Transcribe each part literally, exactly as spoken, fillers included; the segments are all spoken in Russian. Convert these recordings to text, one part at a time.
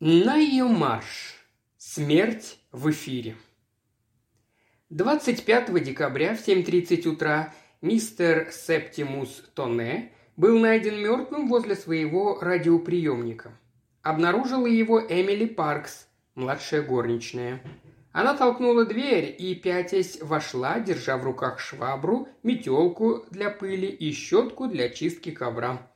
Найо Марш. Смерть в эфире. двадцать пятого декабря в семь тридцать утра мистер Септимус Тонкс был найден мертвым возле своего радиоприемника. Обнаружила его Эмили Паркс, младшая горничная. Она толкнула дверь и, пятясь, вошла, держа в руках швабру, метелку для пыли и щетку для чистки ковра.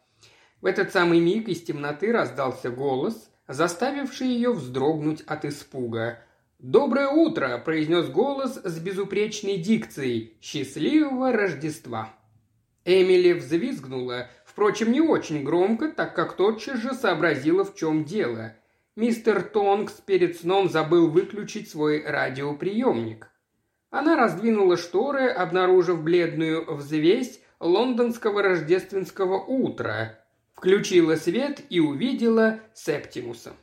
В этот самый миг из темноты раздался голос, заставивший ее вздрогнуть от испуга. «Доброе утро!» – произнес голос с безупречной дикцией. «Счастливого Рождества!» Эмили взвизгнула, впрочем, не очень громко, так как тотчас же сообразила, в чем дело. Мистер Тонкс перед сном забыл выключить свой радиоприемник. Она раздвинула шторы, обнаружив бледную взвесь лондонского рождественского утра. Включила свет и увидела Септимуса.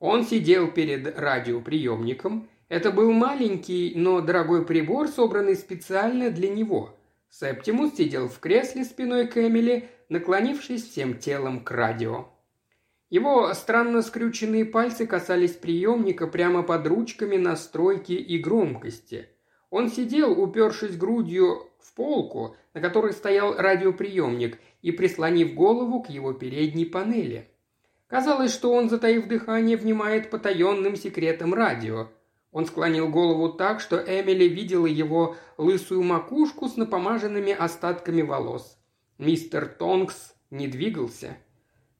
Он сидел перед радиоприемником. Это был маленький, но дорогой прибор, собранный специально для него. Септимус сидел в кресле спиной к Эмили, наклонившись всем телом к радио. Его странно скрюченные пальцы касались приемника прямо под ручками настройки и громкости. Он сидел, упершись грудью в полку, на которой стоял радиоприемник, и прислонив голову к его передней панели. Казалось, что он, затаив дыхание, внимает потаенным секретам радио. Он склонил голову так, что Эмили видела его лысую макушку с напомаженными остатками волос. Мистер Тонкс не двигался.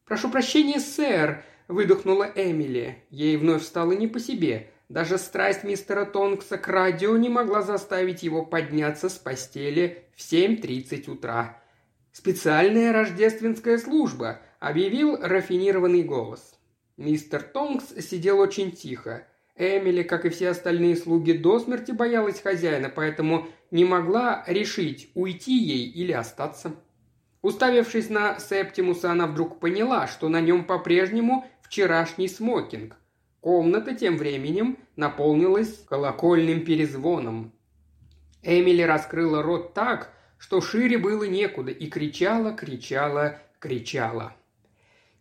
«Прошу прощения, сэр», – выдохнула Эмили. Ей вновь стало не по себе. Даже страсть мистера Тонкса к радио не могла заставить его подняться с постели в семь тридцать утра. «Специальная рождественская служба», – объявил рафинированный голос. Мистер Тонкс сидел очень тихо. Эмили, как и все остальные слуги, до смерти боялась хозяина, поэтому не могла решить, уйти ей или остаться. Уставившись на Септимуса, она вдруг поняла, что на нем по-прежнему вчерашний смокинг. Комната тем временем наполнилась колокольным перезвоном. Эмили раскрыла рот так, что шире было некуда, и кричала, кричала, кричала.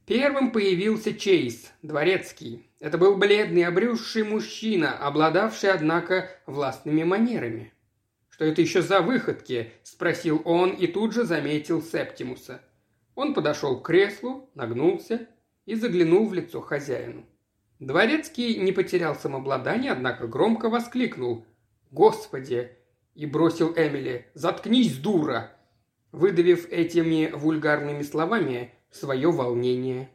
Первым появился Чейз, дворецкий. Это был бледный, обрюзший мужчина, обладавший, однако, властными манерами. «Что это еще за выходки?» – спросил он и тут же заметил Септимуса. Он подошел к креслу, нагнулся и заглянул в лицо хозяину. Дворецкий не потерял самообладания, однако громко воскликнул «Господи!» и бросил Эмили «Заткнись, дура!», выдавив этими вульгарными словами свое волнение.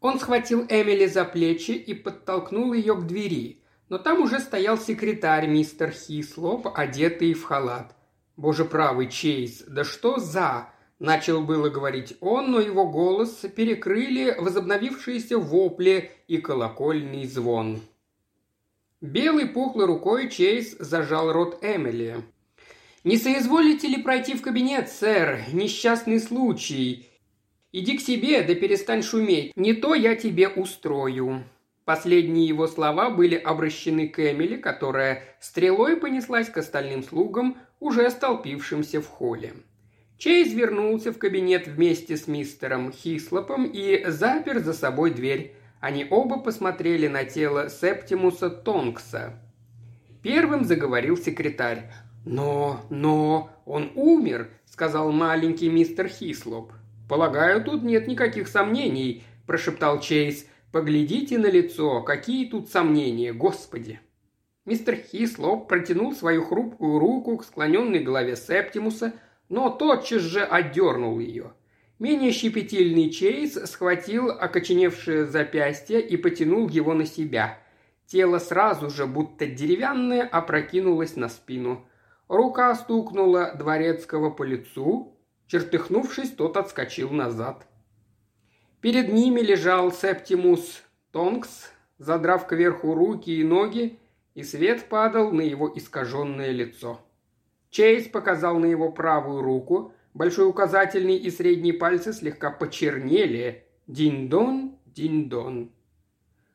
Он схватил Эмили за плечи и подтолкнул ее к двери, но там уже стоял секретарь мистер Хислоп, одетый в халат. «Боже правый, Чейз, да что за...» – начал было говорить он, но его голос перекрыли возобновившиеся вопли и колокольный звон. Белой пухлой рукой Чейз зажал рот Эмили. «Не соизволите ли пройти в кабинет, сэр? Несчастный случай. Иди к себе, да перестань шуметь. Не то я тебе устрою». Последние его слова были обращены к Эмили, которая стрелой понеслась к остальным слугам, уже столпившимся в холле. Чейз вернулся в кабинет вместе с мистером Хислопом и запер за собой дверь. Они оба посмотрели на тело Септимуса Тонкса. Первым заговорил секретарь. «Но, но, он умер», – сказал маленький мистер Хислоп. «Полагаю, тут нет никаких сомнений», – прошептал Чейз. «Поглядите на лицо, какие тут сомнения, Господи!» Мистер Хислоп протянул свою хрупкую руку к склоненной голове Септимуса, но тотчас же отдернул ее. Менее щепетильный Чейз схватил окоченевшее запястье и потянул его на себя. Тело сразу же, будто деревянное, опрокинулось на спину. Рука стукнула дворецкого по лицу. Чертыхнувшись, тот отскочил назад. Перед ними лежал Септимус Тонкс, задрав кверху руки и ноги, и свет падал на его искаженное лицо. Чейз показал на его правую руку. Большой указательный и средний пальцы слегка почернели. Динь-дон, динь-дон.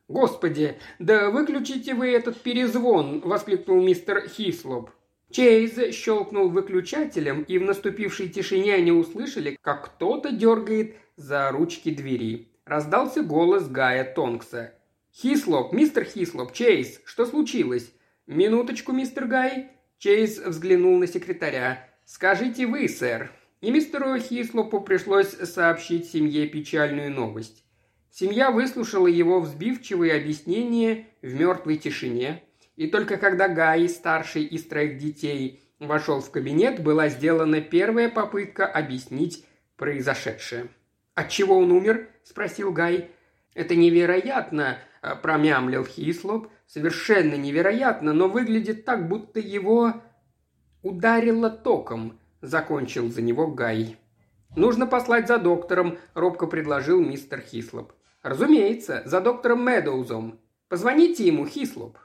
«Господи, да выключите вы этот перезвон!» – воскликнул мистер Хислоп. Чейз щелкнул выключателем, и в наступившей тишине они услышали, как кто-то дергает за ручки двери. Раздался голос Гая Тонкса. «Хислоп, мистер Хислоп, Чейз, что случилось?» «Минуточку, мистер Гай». Чейз взглянул на секретаря. «Скажите вы, сэр». И мистеру Хислопу пришлось сообщить семье печальную новость. Семья выслушала его взбивчивые объяснения в мертвой тишине, и только когда Гай, старший из троих детей, вошел в кабинет, была сделана первая попытка объяснить произошедшее. «Отчего он умер?» – спросил Гай. «Это невероятно», – промямлил Хислоп. «Совершенно невероятно, но выглядит так, будто его ударило током», – закончил за него Гай. «Нужно послать за доктором», – робко предложил мистер Хислоп. «Разумеется, за доктором Медоузом. Позвоните ему, Хислоп».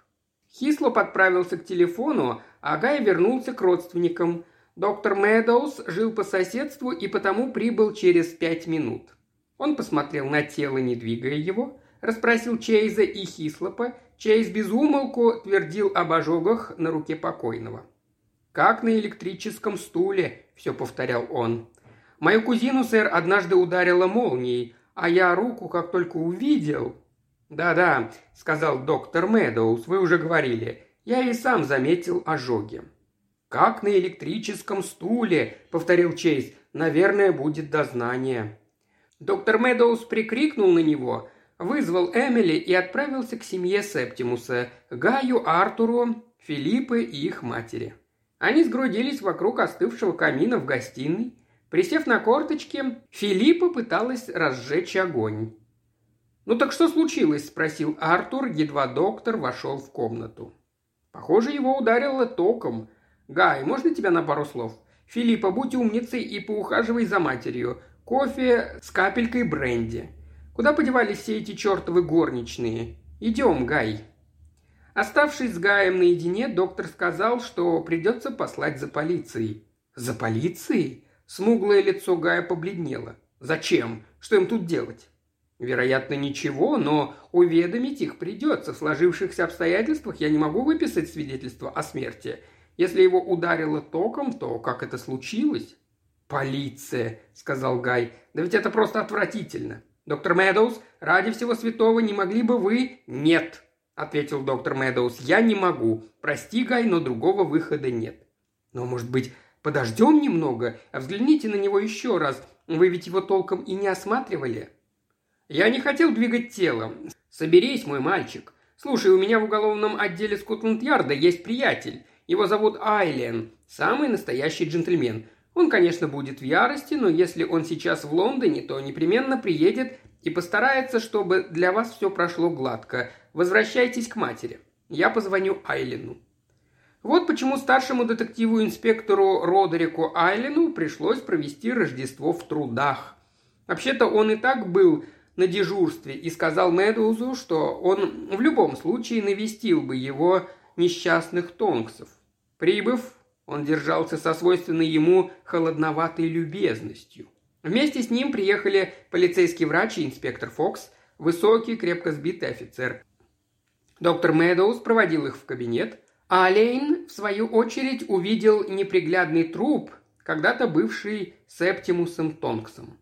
Хислоп отправился к телефону, а Гай вернулся к родственникам. Доктор Медоуз жил по соседству и потому прибыл через пять минут. Он посмотрел на тело, не двигая его, расспросил Чейза и Хислопа. Чейз без умолку твердил об ожогах на руке покойного. «Как на электрическом стуле», – все повторял он. «Мою кузину, сэр, однажды ударила молнией, а я руку, как только увидел...» «Да-да», – сказал доктор Медоуз, – «вы уже говорили. Я и сам заметил ожоги». «Как на электрическом стуле», – повторил Чейз, – «наверное, будет дознание». Доктор Медоуз прикрикнул на него, вызвал Эмили и отправился к семье Септимуса, Гаю, Артуру, Филиппе и их матери. Они сгрудились вокруг остывшего камина в гостиной. Присев на корточки, Филиппа пыталась разжечь огонь. «Ну так что случилось?» – спросил Артур, едва доктор вошел в комнату. «Похоже, его ударило током. Гай, можно тебя на пару слов? Филиппа, будь умницей и поухаживай за матерью. Кофе с капелькой бренди. Куда подевались все эти чертовы горничные? Идем, Гай». Оставшись с Гаем наедине, доктор сказал, что придется послать за полицией. «За полицией?» Смуглое лицо Гая побледнело. «Зачем? Что им тут делать?» «Вероятно, ничего, но уведомить их придется. В сложившихся обстоятельствах я не могу выписать свидетельство о смерти. Если его ударило током, то как это случилось?» «Полиция», — сказал Гай. «Да ведь это просто отвратительно. Доктор Медоуз, ради всего святого, не могли бы вы...» «Нет», — ответил доктор Медоуз, — «я не могу. Прости, Гай, но другого выхода нет». «Но, может быть, подождем немного? Взгляните на него еще раз. Вы ведь его толком и не осматривали». «Я не хотел двигать телом. Соберись, мой мальчик. Слушай, у меня в уголовном отделе Скотланд-Ярда есть приятель. Его зовут Айлен. Самый настоящий джентльмен. Он, конечно, будет в ярости, но если он сейчас в Лондоне, то непременно приедет и постарается, чтобы для вас все прошло гладко. Возвращайтесь к матери. Я позвоню Айлену». Вот почему старшему детективу-инспектору Родерику Аллейну пришлось провести Рождество в трудах. Вообще-то он и так был на дежурстве и сказал Медоузу, что он в любом случае навестил бы его несчастных Тонксов. Прибыв, он держался со свойственной ему холодноватой любезностью. Вместе с ним приехали полицейский врач и инспектор Фокс, высокий, крепко сбитый офицер. Доктор Медоуз проводил их в кабинет, а Аллейн, в свою очередь, увидел неприглядный труп, когда-то бывший Септимусом Тонксом.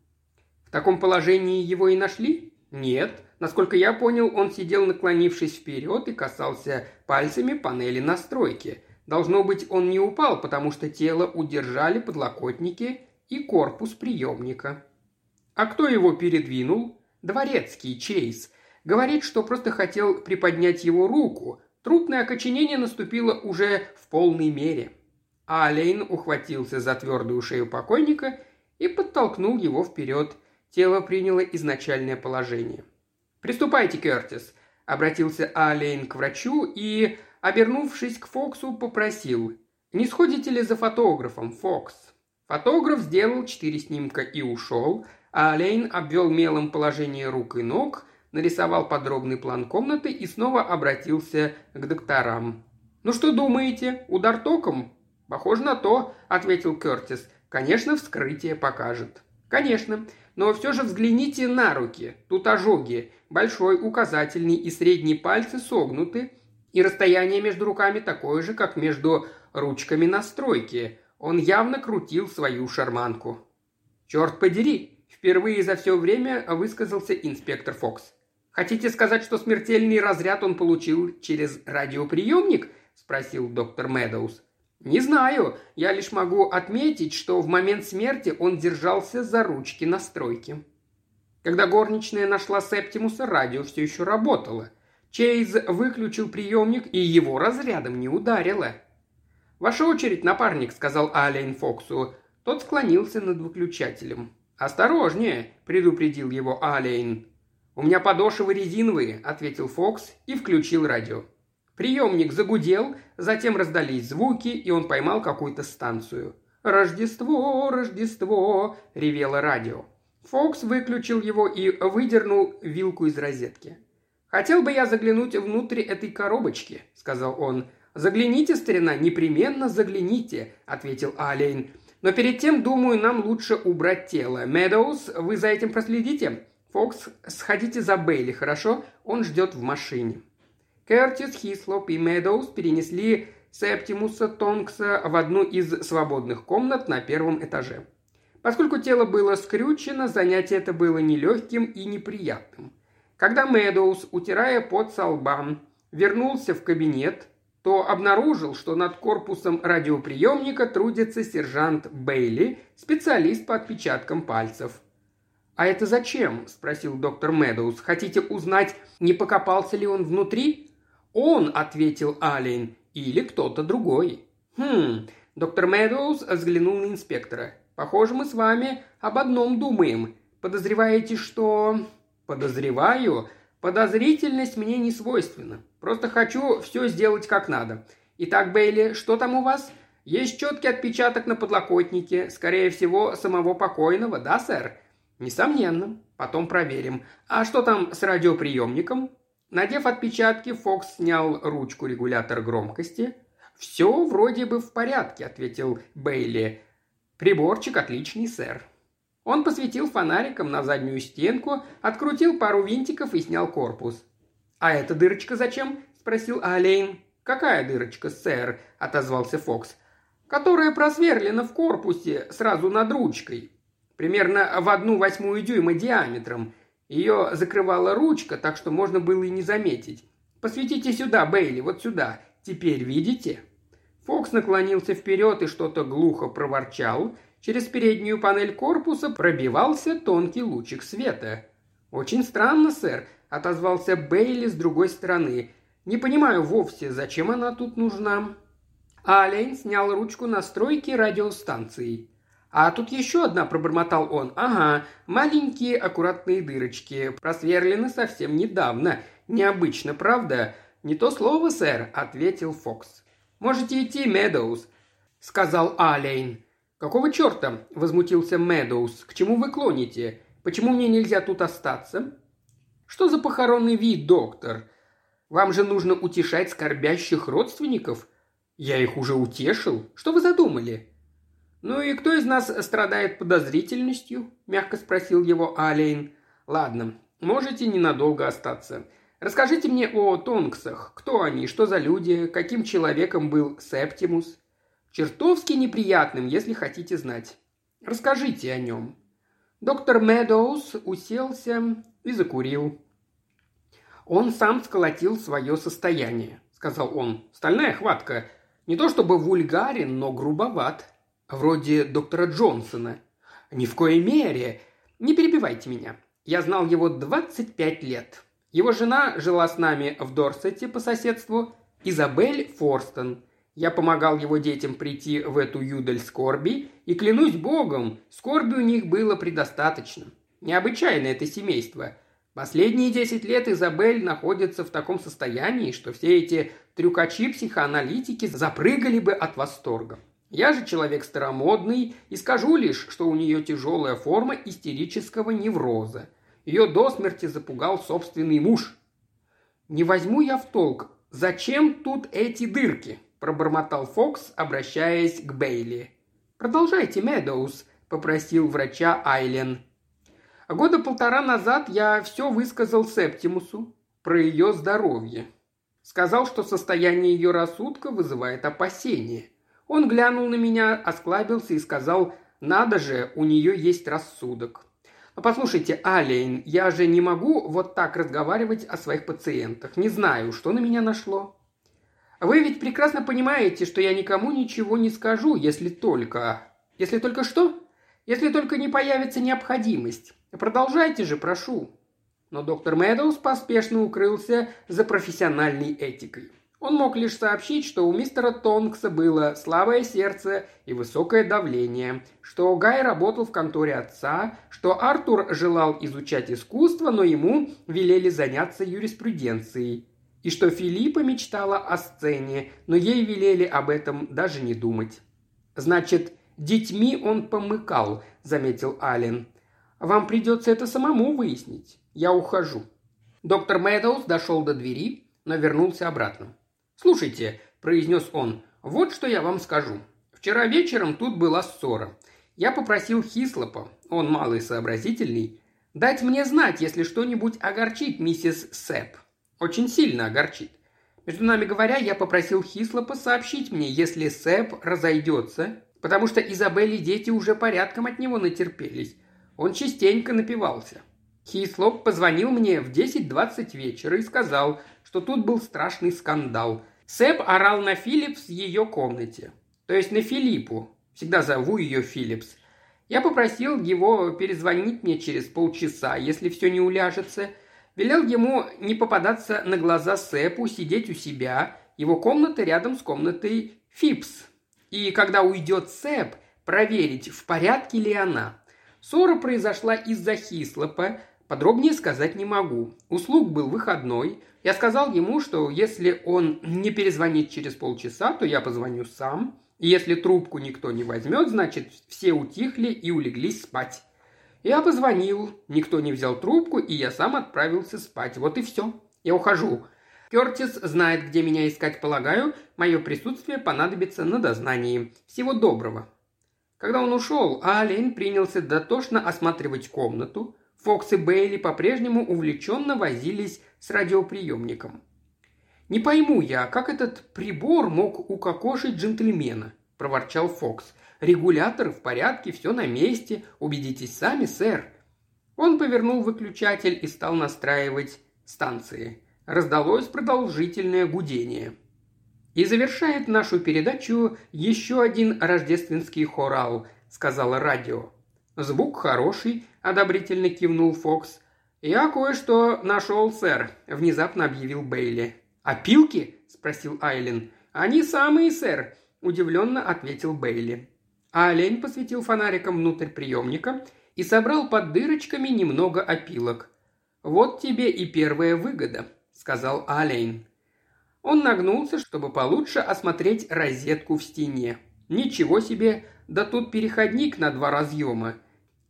В таком положении его и нашли? Нет. Насколько я понял, он сидел, наклонившись вперед, и касался пальцами панели настройки. Должно быть, он не упал, потому что тело удержали подлокотники и корпус приемника. А кто его передвинул? Дворецкий, Чейз. Говорит, что просто хотел приподнять его руку. Трупное окоченение наступило уже в полной мере. А Аллейн ухватился за твердую шею покойника и подтолкнул его вперед. Тело приняло изначальное положение. «Приступайте, Кертис», – обратился Аллейн к врачу и, обернувшись к Фоксу, попросил: «Не сходите ли за фотографом, Фокс?» Фотограф сделал четыре снимка и ушел, а Аллейн обвел мелом положение рук и ног, нарисовал подробный план комнаты и снова обратился к докторам. «Ну что думаете, удар током?» «Похоже на то», – ответил Кертис. «Конечно, вскрытие покажет». «Конечно, но все же взгляните на руки. Тут ожоги. Большой, указательный и средний пальцы согнуты, и расстояние между руками такое же, как между ручками настройки. Он явно крутил свою шарманку». «Черт подери!» – впервые за все время высказался инспектор Фокс. Хотите сказать, что смертельный разряд он получил через радиоприемник? Спросил доктор Медоуз. Не знаю, я лишь могу отметить, что в момент смерти он держался за ручки настройки. Когда горничная нашла Септимуса, радио все еще работало. Чейз выключил приемник и его разрядом не ударило. «Ваша очередь, напарник», — сказал Аллейн Фоксу. Тот склонился над выключателем. «Осторожнее», — предупредил его Аллейн. «У меня подошвы резиновые», — ответил Фокс и включил радио. Приемник загудел, затем раздались звуки, и он поймал какую-то станцию. «Рождество, Рождество!» — ревело радио. Фокс выключил его и выдернул вилку из розетки. «Хотел бы я заглянуть внутрь этой коробочки», — сказал он. «Загляните, старина, непременно загляните», — ответил Аллейн. «Но перед тем, думаю, нам лучше убрать тело. Медоуз, вы за этим проследите? Фокс, сходите за Бейли, хорошо? Он ждет в машине». Кертис, Хислоп и Медоуз перенесли Септимуса Тонкса в одну из свободных комнат на первом этаже. Поскольку тело было скрючено, занятие это было нелегким и неприятным. Когда Медоуз, утирая пот со лба, вернулся в кабинет, то обнаружил, что над корпусом радиоприемника трудится сержант Бейли, специалист по отпечаткам пальцев. «А это зачем?» – спросил доктор Медоуз. «Хотите узнать, не покопался ли он внутри?» «Он», – ответил Аллейн, – «или кто-то другой». «Хм...» – доктор Медоуз взглянул на инспектора. «Похоже, мы с вами об одном думаем. Подозреваете, что...» «Подозреваю. Подозрительность мне не свойственна. Просто хочу все сделать как надо. Итак, Бейли, что там у вас? Есть четкий отпечаток на подлокотнике. Скорее всего, самого покойного, да, сэр?» «Несомненно. Потом проверим. А что там с радиоприемником?» Надев отпечатки, Фокс снял ручку регулятора громкости. «Все вроде бы в порядке», — ответил Бейли. «Приборчик отличный, сэр». Он посветил фонариком на заднюю стенку, открутил пару винтиков и снял корпус. «А эта дырочка зачем?» – спросил Аллейн. «Какая дырочка, сэр?» – отозвался Фокс. «Которая просверлена в корпусе сразу над ручкой. Примерно в одну восьмую дюйма диаметром. Ее закрывала ручка, так что можно было и не заметить. Посветите сюда, Бейли, вот сюда. Теперь видите?» Фокс наклонился вперед и что-то глухо проворчал. Через переднюю панель корпуса пробивался тонкий лучик света. «Очень странно, сэр», — отозвался Бейли с другой стороны. «Не понимаю вовсе, зачем она тут нужна». Аллейн снял ручку настройки радиостанции. «А тут еще одна», — пробормотал он. «Ага, маленькие аккуратные дырочки, просверлены совсем недавно. Необычно, правда?» «Не то слово, сэр», — ответил Фокс. «Можете идти, Медоуз», — сказал Аллейн. «Какого черта?» — возмутился Медоуз. «К чему вы клоните? Почему мне нельзя тут остаться?» «Что за похоронный вид, доктор? Вам же нужно утешать скорбящих родственников. Я их уже утешил. Что вы задумали?» «Ну и кто из нас страдает подозрительностью?» — мягко спросил его Аллейн. «Ладно, можете ненадолго остаться. Расскажите мне о Тонксах. Кто они, что за люди, каким человеком был Септимус?» «Чертовски неприятным, если хотите знать. Расскажите о нем». Доктор Медоуз уселся и закурил. «Он сам сколотил свое состояние», — сказал он. «Стальная хватка. Не то чтобы вульгарен, но грубоват. Вроде доктора Джонсона». «Ни в коей мере. Не перебивайте меня. Я знал его двадцать пять лет». Его жена жила с нами в Дорсете по соседству, Изабель Форстон. Я помогал его детям прийти в эту юдаль скорби, и, клянусь богом, скорби у них было предостаточно. Необычайно это семейство. Последние десять лет Изабель находится в таком состоянии, что все эти трюкачи-психоаналитики запрыгали бы от восторга. Я же человек старомодный и скажу лишь, что у нее тяжелая форма истерического невроза. Ее до смерти запугал собственный муж. «Не возьму я в толк, зачем тут эти дырки?» – пробормотал Фокс, обращаясь к Бейли. «Продолжайте, Медоуз», – попросил врача Аллейн. «Года полтора назад я все высказал Септимусу про ее здоровье. Сказал, что состояние ее рассудка вызывает опасения. Он глянул на меня, осклабился и сказал: «Надо же, у нее есть рассудок». «Послушайте, Аллейн, я же не могу вот так разговаривать о своих пациентах. Не знаю, что на меня нашло». «Вы ведь прекрасно понимаете, что я никому ничего не скажу, если только...» «Если только что?» «Если только не появится необходимость. Продолжайте же, прошу». Но доктор Медоуз поспешно укрылся за профессиональной этикой. Он мог лишь сообщить, что у мистера Тонкса было слабое сердце и высокое давление, что Гай работал в конторе отца, что Артур желал изучать искусство, но ему велели заняться юриспруденцией, и что Филиппа мечтала о сцене, но ей велели об этом даже не думать. «Значит, детьми он помыкал», – заметил Аллен. «Вам придется это самому выяснить. Я ухожу». Доктор Медоуз дошел до двери, но вернулся обратно. «Слушайте», – произнес он, – «вот что я вам скажу. Вчера вечером тут была ссора. Я попросил Хислопа, он малый сообразительный, дать мне знать, если что-нибудь огорчит миссис Сэп. Очень сильно огорчит. Между нами говоря, я попросил Хислопа сообщить мне, если Сэп разойдется, потому что Изабель и дети уже порядком от него натерпелись. Он частенько напивался. Хислоп позвонил мне в десять-двадцать вечера и сказал, что тут был страшный скандал. Сэп орал на Филлипс в ее комнате. То есть на Филиппу. Всегда зову ее Филлипс. Я попросил его перезвонить мне через полчаса, если все не уляжется. Велел ему не попадаться на глаза Сэпу, сидеть у себя. Его комната рядом с комнатой Фипс. И когда уйдет Сэп, проверить, в порядке ли она. Ссора произошла из-за Хислопа. Подробнее сказать не могу. Услуг был выходной. Я сказал ему, что если он не перезвонит через полчаса, то я позвоню сам. И если трубку никто не возьмет, значит, все утихли и улеглись спать. Я позвонил, никто не взял трубку, и я сам отправился спать. Вот и все. Я ухожу. Кертис знает, где меня искать, полагаю. Мое присутствие понадобится на дознании. Всего доброго». Когда он ушел, Аллейн принялся дотошно осматривать комнату. Фокс и Бейли по-прежнему увлеченно возились с радиоприемником. «Не пойму я, как этот прибор мог укокошить джентльмена», – проворчал Фокс. «Регулятор в порядке, все на месте, убедитесь сами, сэр». Он повернул выключатель и стал настраивать станции. Раздалось продолжительное гудение. «И завершает нашу передачу еще один рождественский хорал», – сказала радио. «Звук хороший», – одобрительно кивнул Фокс. «Я кое-что нашел, сэр», – внезапно объявил Бейли. «Опилки?» – спросил Аллейн. «Они самые, сэр», – удивленно ответил Бейли. Аллейн посветил фонариком внутрь приемника и собрал под дырочками немного опилок. «Вот тебе и первая выгода», – сказал Аллейн. Он нагнулся, чтобы получше осмотреть розетку в стене. «Ничего себе! Да тут переходник на два разъема.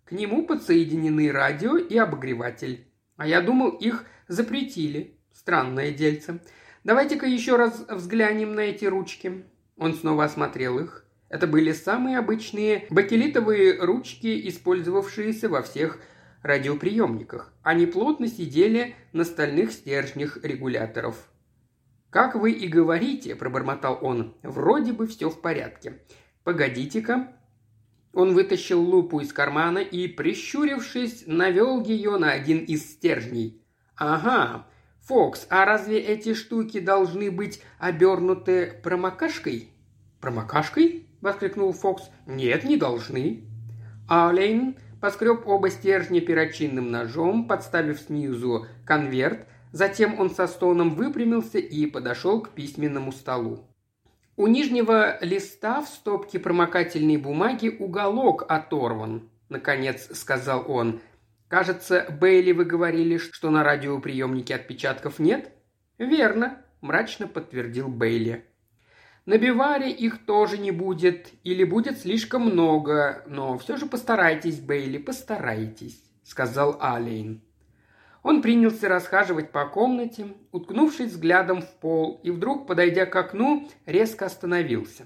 К нему подсоединены радио и обогреватель. А я думал, их запретили. Странное дельце. Давайте-ка еще раз взглянем на эти ручки». Он снова осмотрел их. Это были самые обычные бакелитовые ручки, использовавшиеся во всех радиоприемниках. Они плотно сидели на стальных стержнях регуляторов. «Как вы и говорите», – пробормотал он, – «вроде бы все в порядке. Погодите-ка». Он вытащил лупу из кармана и, прищурившись, навел ее на один из стержней. «Ага, Фокс, а разве эти штуки должны быть обернуты промокашкой?» «Промокашкой?» – воскликнул Фокс. «Нет, не должны». Аллейн поскреб оба стержня перочинным ножом, подставив снизу конверт. Затем он со стоном выпрямился и подошел к письменному столу. У нижнего листа в стопке промокательной бумаги уголок оторван, наконец сказал он. «Кажется, Бейли, вы говорили, что на радиоприемнике отпечатков нет?» «Верно», мрачно подтвердил Бейли. «На биваре их тоже не будет или будет слишком много, но все же постарайтесь, Бейли, постарайтесь», сказал Аллейн. Он принялся расхаживать по комнате, уткнувшись взглядом в пол, и вдруг, подойдя к окну, резко остановился.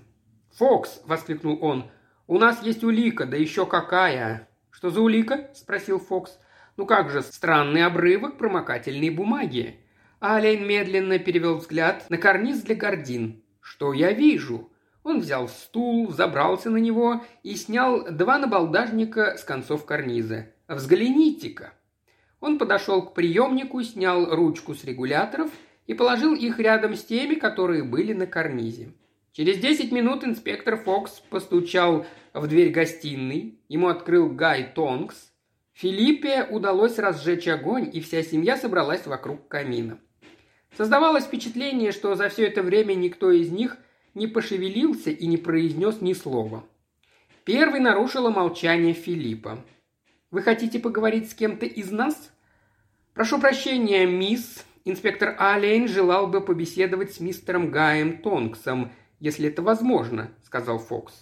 «Фокс!» – воскликнул он. «У нас есть улика, да еще какая!» «Что за улика?» – спросил Фокс. «Ну как же, странный обрывок промокательной бумаги!» Аллейн медленно перевел взгляд на карниз для гардин. «Что я вижу?» Он взял стул, забрался на него и снял два набалдажника с концов карниза. «Взгляните-ка». Он подошел к приемнику, снял ручку с регуляторов и положил их рядом с теми, которые были на карнизе. Через десять минут инспектор Фокс постучал в дверь гостиной, ему открыл Гай Тонкс. Филиппе удалось разжечь огонь, и вся семья собралась вокруг камина. Создавалось впечатление, что за все это время никто из них не пошевелился и не произнес ни слова. Первой нарушила молчание Филиппа. «Вы хотите поговорить с кем-то из нас?» «Прошу прощения, мисс. Инспектор Аллейн желал бы побеседовать с мистером Гаем Тонксом, если это возможно», — сказал Фокс.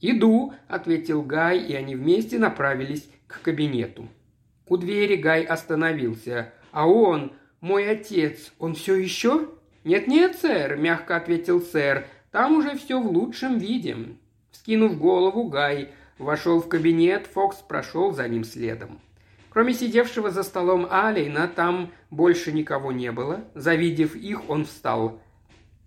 «Иду», — ответил Гай, и они вместе направились к кабинету. У двери Гай остановился. «А он, мой отец, он все еще?» «Нет-нет, сэр», — мягко ответил сэр, — «там уже все в лучшем виде». Вскинув голову, Гай вошел в кабинет, Фокс прошел за ним следом. Кроме сидевшего за столом Аллейна, там больше никого не было. Завидев их, он встал.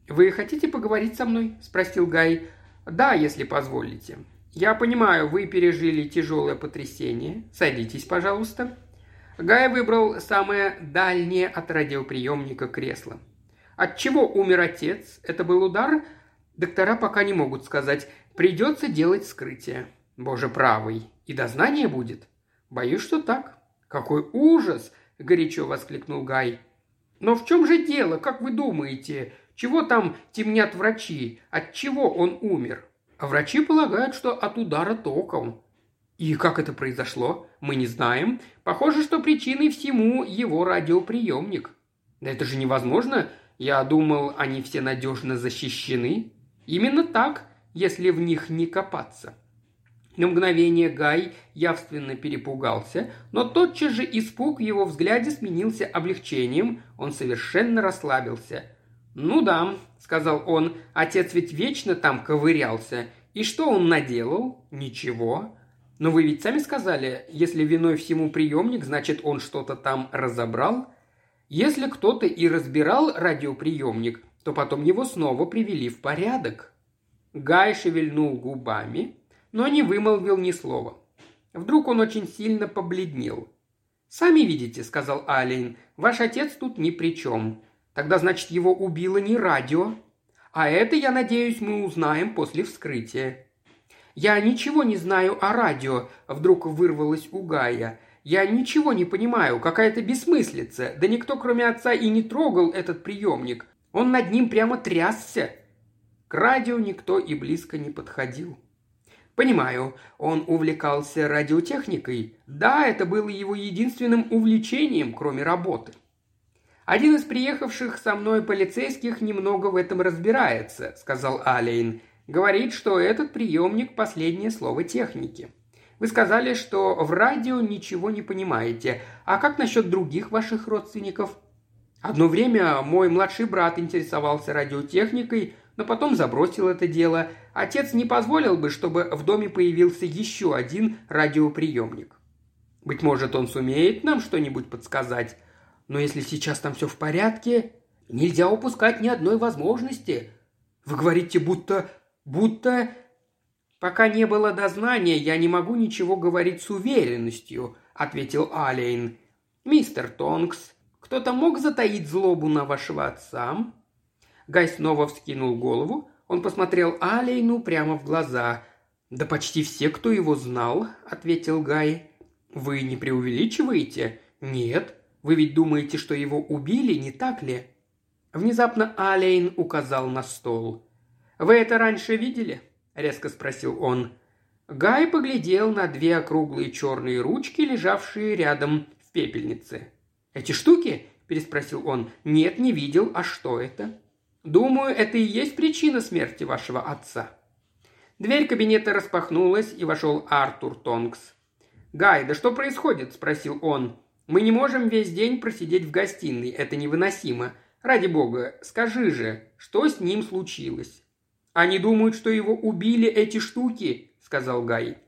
«Вы хотите поговорить со мной?» – спросил Гай. «Да, если позволите. Я понимаю, вы пережили тяжелое потрясение. Садитесь, пожалуйста». Гай выбрал самое дальнее от радиоприемника кресло. «Отчего умер отец? Это был удар? Доктора пока не могут сказать. Придется делать вскрытие». «Боже правый, и дознание будет?» «Боюсь, что так». «Какой ужас!» – горячо воскликнул Гай. «Но в чем же дело, как вы думаете? Чего там темнят врачи? От чего он умер?» «А врачи полагают, что от удара током». «И как это произошло? Мы не знаем. Похоже, что причиной всему его радиоприемник». «Да это же невозможно. Я думал, они все надежно защищены». «Именно так, если в них не копаться». На мгновение Гай явственно перепугался, но тотчас же испуг в его взгляде сменился облегчением, он совершенно расслабился. «Ну да», — сказал он, — «отец ведь вечно там ковырялся. И что он наделал? Ничего. Но вы ведь сами сказали, если виной всему приемник, значит, он что-то там разобрал. Если кто-то и разбирал радиоприемник, то потом его снова привели в порядок». Гай шевельнул губами, но не вымолвил ни слова. Вдруг он очень сильно побледнел. «Сами видите», — сказал Аллейн, — «ваш отец тут ни при чем. Тогда, значит, его убило не радио. А это, я надеюсь, мы узнаем после вскрытия». «Я ничего не знаю о радио», — вдруг вырвалось у Гая. «Я ничего не понимаю, какая-то бессмыслица. Да никто, кроме отца, и не трогал этот приемник. Он над ним прямо трясся». К радио никто и близко не подходил. «Понимаю, он увлекался радиотехникой. Да, это было его единственным увлечением, кроме работы». «Один из приехавших со мной полицейских немного в этом разбирается», — сказал Аллейн. «Говорит, что этот приемник — последнее слово техники. Вы сказали, что в радио ничего не понимаете. А как насчет других ваших родственников?» «Одно время мой младший брат интересовался радиотехникой, но потом забросил это дело. Отец не позволил бы, чтобы в доме появился еще один радиоприемник». «Быть может, он сумеет нам что-нибудь подсказать. Но если сейчас там все в порядке, нельзя упускать ни одной возможности. Вы говорите, будто... будто... Пока не было дознания, я не могу ничего говорить с уверенностью», — ответил Аллейн. «Мистер Тонкс, кто-то мог затаить злобу на вашего отца?» Гай снова вскинул голову. Он посмотрел Аллейну прямо в глаза. «Да почти все, кто его знал», — ответил Гай. «Вы не преувеличиваете?» «Нет. Вы ведь думаете, что его убили, не так ли?» Внезапно Аллейн указал на стол. «Вы это раньше видели?» — резко спросил он. Гай поглядел на две округлые черные ручки, лежавшие рядом в пепельнице. «Эти штуки?» — переспросил он. «Нет, не видел. А что это?» «Думаю, это и есть причина смерти вашего отца». Дверь кабинета распахнулась, и вошел Артур Тонкс. «Гай, да что происходит?» – спросил он. «Мы не можем весь день просидеть в гостиной, это невыносимо. Ради бога, скажи же, что с ним случилось?» «Они думают, что его убили эти штуки», – сказал Гай.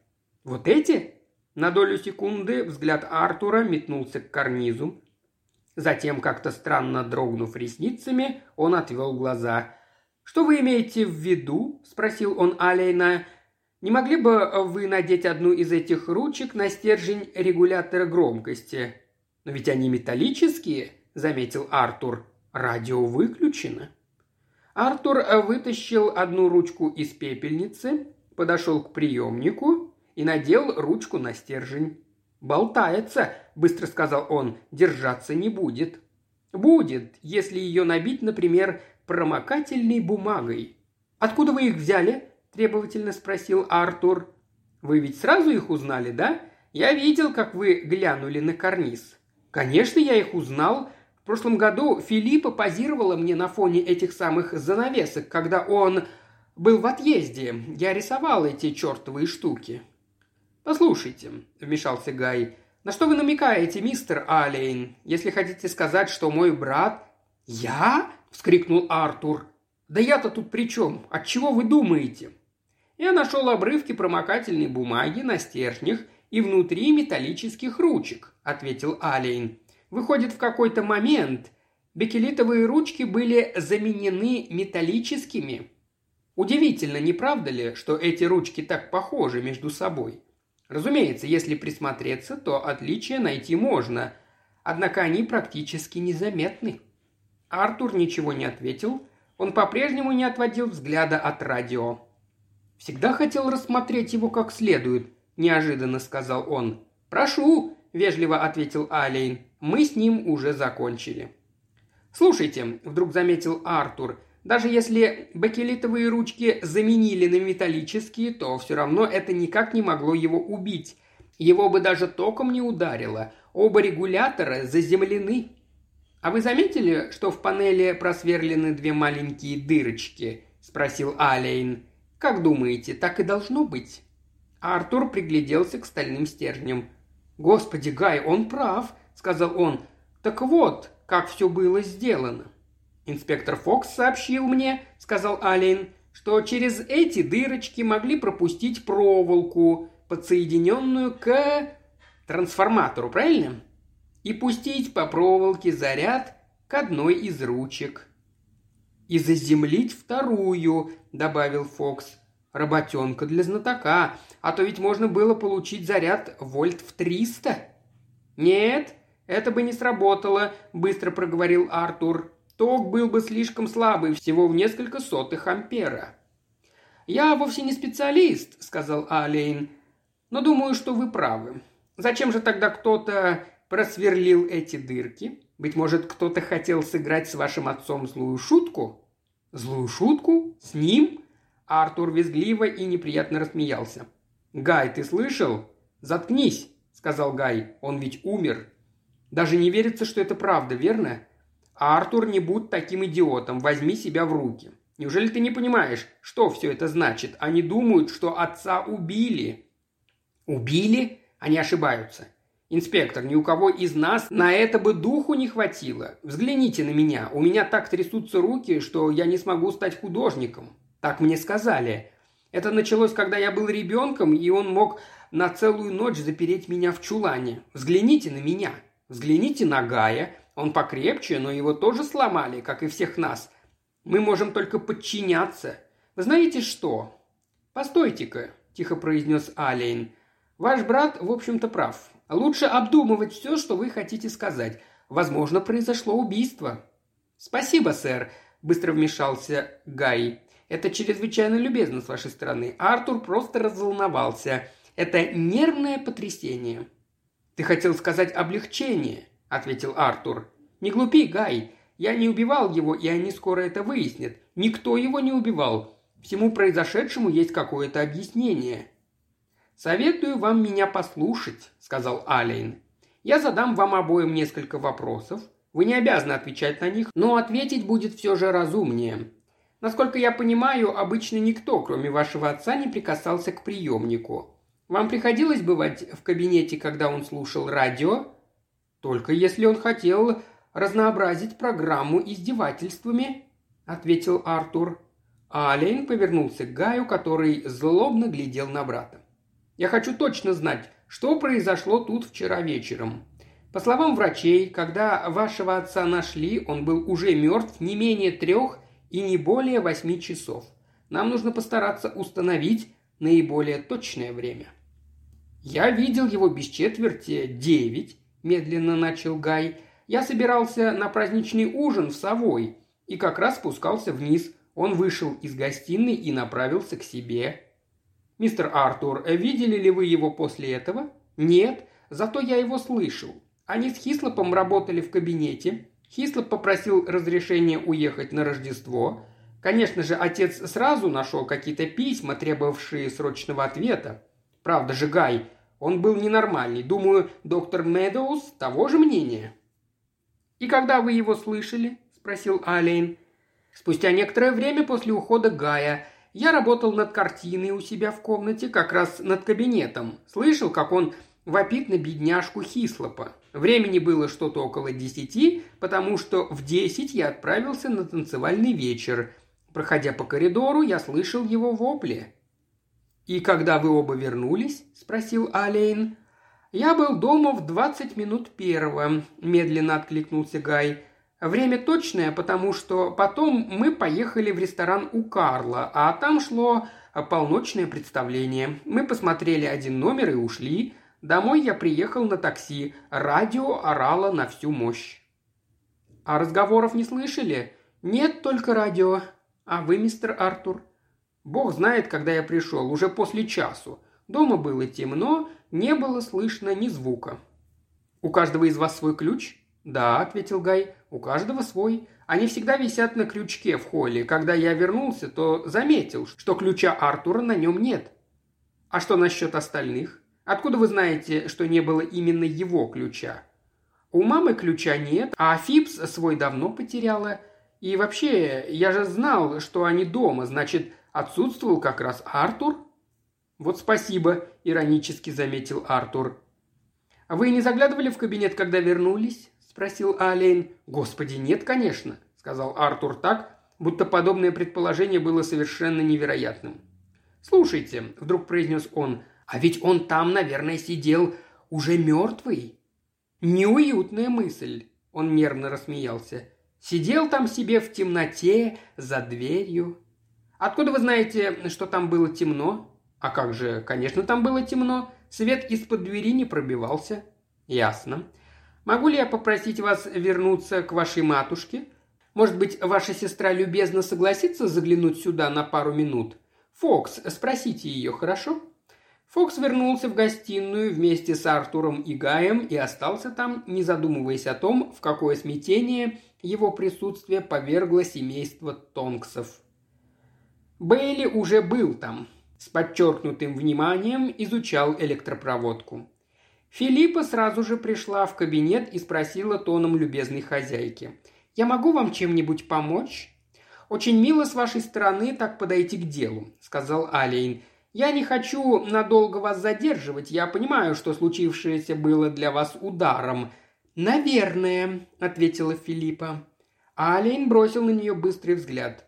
«Вот эти?» На долю секунды взгляд Артура метнулся к карнизу. Затем, как-то странно дрогнув ресницами, он отвел глаза. «Что вы имеете в виду?» – спросил он Аллейна. «Не могли бы вы надеть одну из этих ручек на стержень регулятора громкости?» «Но ведь они металлические», — заметил Артур. «Радио выключено». Артур вытащил одну ручку из пепельницы, подошел к приемнику и надел ручку на стержень. «Болтается», — быстро сказал он, — «держаться не будет». «Будет, если ее набить, например, промокательной бумагой». «Откуда вы их взяли?» – требовательно спросил Артур. «Вы ведь сразу их узнали, да? Я видел, как вы глянули на карниз». «Конечно, я их узнал. В прошлом году Филиппа позировала мне на фоне этих самых занавесок, когда он был в отъезде. Я рисовал эти чертовые штуки». «Послушайте», – вмешался Гай, – «на что вы намекаете, мистер Аллейн, если хотите сказать, что мой брат...» «Я?» – вскрикнул Артур. «Да я-то тут при чем? От чего вы думаете?» Я нашел обрывки промокательной бумаги на стержнях и внутри металлических ручек, ответил Аллейн. Выходит, в какой-то момент бекелитовые ручки были заменены металлическими. Удивительно, не правда ли, что эти ручки так похожи между собой? Разумеется, если присмотреться, то отличия найти можно, однако они практически незаметны. Артур ничего не ответил. Он по-прежнему не отводил взгляда от радио. «Всегда хотел рассмотреть его как следует», – неожиданно сказал он. «Прошу», – вежливо ответил Аллейн. «Мы с ним уже закончили». «Слушайте», – вдруг заметил Артур, – «даже если бакелитовые ручки заменили на металлические, то все равно это никак не могло его убить. Его бы даже током не ударило. Оба регулятора заземлены». «А вы заметили, что в панели просверлены две маленькие дырочки?» – спросил Аллейн. «Как думаете, так и должно быть?» Артур пригляделся к стальным стержням. «Господи, Гай, он прав», – сказал он. «Так вот, как все было сделано». «Инспектор Фокс сообщил мне», – сказал Аллейн, «что через эти дырочки могли пропустить проволоку, подсоединенную к трансформатору, правильно?» и пустить по проволоке заряд к одной из ручек. «И заземлить вторую», — добавил Фокс. «Работенка для знатока, а то ведь можно было получить заряд вольт в триста». «Нет, это бы не сработало», — быстро проговорил Артур. «Ток был бы слишком слабый, всего в несколько сотых ампера». «Я вовсе не специалист», — сказал Аллейн, — «но думаю, что вы правы. Зачем же тогда кто-то просверлил эти дырки? Быть может, кто-то хотел сыграть с вашим отцом злую шутку?» «Злую шутку? С ним?» Артур визгливо и неприятно рассмеялся. «Гай, ты слышал?» «Заткнись», — сказал Гай, — «он ведь умер». «Даже не верится, что это правда, верно?» «А Артур, не будь таким идиотом, возьми себя в руки. Неужели ты не понимаешь, что все это значит? Они думают, что отца убили». «Убили? Они ошибаются». «Инспектор, ни у кого из нас на это бы духу не хватило. Взгляните на меня. У меня так трясутся руки, что я не смогу стать художником. Так мне сказали. Это началось, когда я был ребенком, и он мог на целую ночь запереть меня в чулане. Взгляните на меня. Взгляните на Гая. Он покрепче, но его тоже сломали, как и всех нас. Мы можем только подчиняться. Вы знаете что?» «Постойте-ка», – тихо произнес Аллейн. «Ваш брат, в общем-то, прав. Лучше обдумывать все, что вы хотите сказать. Возможно, произошло убийство». «Спасибо, сэр», – быстро вмешался Гай. «Это чрезвычайно любезно с вашей стороны. Артур просто разволновался. Это нервное потрясение». «Ты хотел сказать облегчение», – ответил Артур. «Не глупи, Гай. Я не убивал его, и они скоро это выяснят. Никто его не убивал. Всему произошедшему есть какое-то объяснение». «Советую вам меня послушать», – сказал Аллейн. «Я задам вам обоим несколько вопросов. Вы не обязаны отвечать на них, но ответить будет все же разумнее. Насколько я понимаю, обычно никто, кроме вашего отца, не прикасался к приемнику. Вам приходилось бывать в кабинете, когда он слушал радио?» «Только если он хотел разнообразить программу издевательствами», – ответил Артур. А Аллейн повернулся к Гаю, который злобно глядел на брата. «Я хочу точно знать, что произошло тут вчера вечером. По словам врачей, когда вашего отца нашли, он был уже мертв не менее трех и не более восьми часов. Нам нужно постараться установить, наиболее точное время. «Я видел его без четверти девять», – медленно начал Гай. «Я собирался на праздничный ужин в Совой и как раз спускался вниз. Он вышел из гостиной и направился к себе». «Мистер Артур, видели ли вы его после этого?» «Нет, зато я его слышал. Они с Хислопом работали в кабинете. Хислоп попросил разрешения уехать на Рождество. Конечно же, отец сразу нашел какие-то письма, требовавшие срочного ответа. Правда же, Гай, он был ненормальный. Думаю, доктор Медоуз того же мнения». «И когда вы его слышали?» – спросил Аллейн. «Спустя некоторое время после ухода Гая. Я работал над картиной у себя в комнате, как раз над кабинетом. Слышал, как он вопит на бедняжку Хислопа. Времени было что-то около десяти, потому что в десять я отправился на танцевальный вечер. Проходя по коридору, я слышал его вопли». «И когда вы оба вернулись?» – спросил Аллейн. «Я был дома в двадцать минут первого», – медленно откликнулся Гай. «Время точное, потому что потом мы поехали в ресторан у Карла, а там шло полночное представление. Мы посмотрели один номер и ушли. Домой я приехал на такси. Радио орало на всю мощь». «А разговоров не слышали?» «Нет, только радио». «А вы, мистер Артур?» «Бог знает, когда я пришел, уже после часу. Дома было темно, не было слышно ни звука». «У каждого из вас свой ключ?» «Да», — ответил Гай, — «у каждого свой. Они всегда висят на крючке в холле. Когда я вернулся, то заметил, что ключа Артура на нем нет». «А что насчет остальных? Откуда вы знаете, что не было именно его ключа?» «У мамы ключа нет, а Фипс свой давно потеряла. И вообще, я же знал, что они дома, значит, отсутствовал как раз Артур». «Вот спасибо», — иронически заметил Артур. «Вы не заглядывали в кабинет, когда вернулись?» – спросил Аллейн. «Господи, нет, конечно», – сказал Артур так, будто подобное предположение было совершенно невероятным. «Слушайте», – вдруг произнес он, – «а ведь он там, наверное, сидел уже мертвый». «Неуютная мысль», – он нервно рассмеялся. «Сидел там себе в темноте за дверью». «Откуда вы знаете, что там было темно?» «А как же, конечно, там было темно. Свет из-под двери не пробивался». «Ясно. Могу ли я попросить вас вернуться к вашей матушке? Может быть, ваша сестра любезно согласится заглянуть сюда на пару минут? Фокс, спросите ее, хорошо?» Фокс вернулся в гостиную вместе с Артуром и Гаем и остался там, не задумываясь о том, в какое смятение его присутствие повергло семейство Тонксов. Бейли уже был там. С подчеркнутым вниманием изучал электропроводку. Филиппа сразу же пришла в кабинет и спросила тоном любезной хозяйки. «Я могу вам чем-нибудь помочь?» «Очень мило с вашей стороны так подойти к делу», – сказал Аллейн. «Я не хочу надолго вас задерживать. Я понимаю, что случившееся было для вас ударом». «Наверное», – ответила Филиппа. Аллейн бросил на нее быстрый взгляд.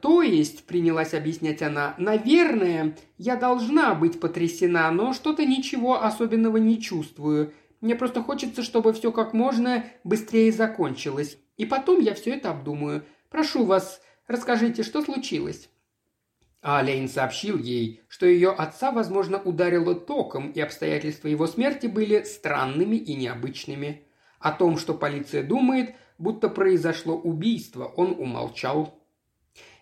«То есть», – принялась объяснять она, – «наверное, я должна быть потрясена, но что-то ничего особенного не чувствую. Мне просто хочется, чтобы все как можно быстрее закончилось. И потом я все это обдумаю. Прошу вас, расскажите, что случилось?» Аллейн сообщил ей, что ее отца, возможно, ударило током, и обстоятельства его смерти были странными и необычными. О том, что полиция думает, будто произошло убийство, он умолчал.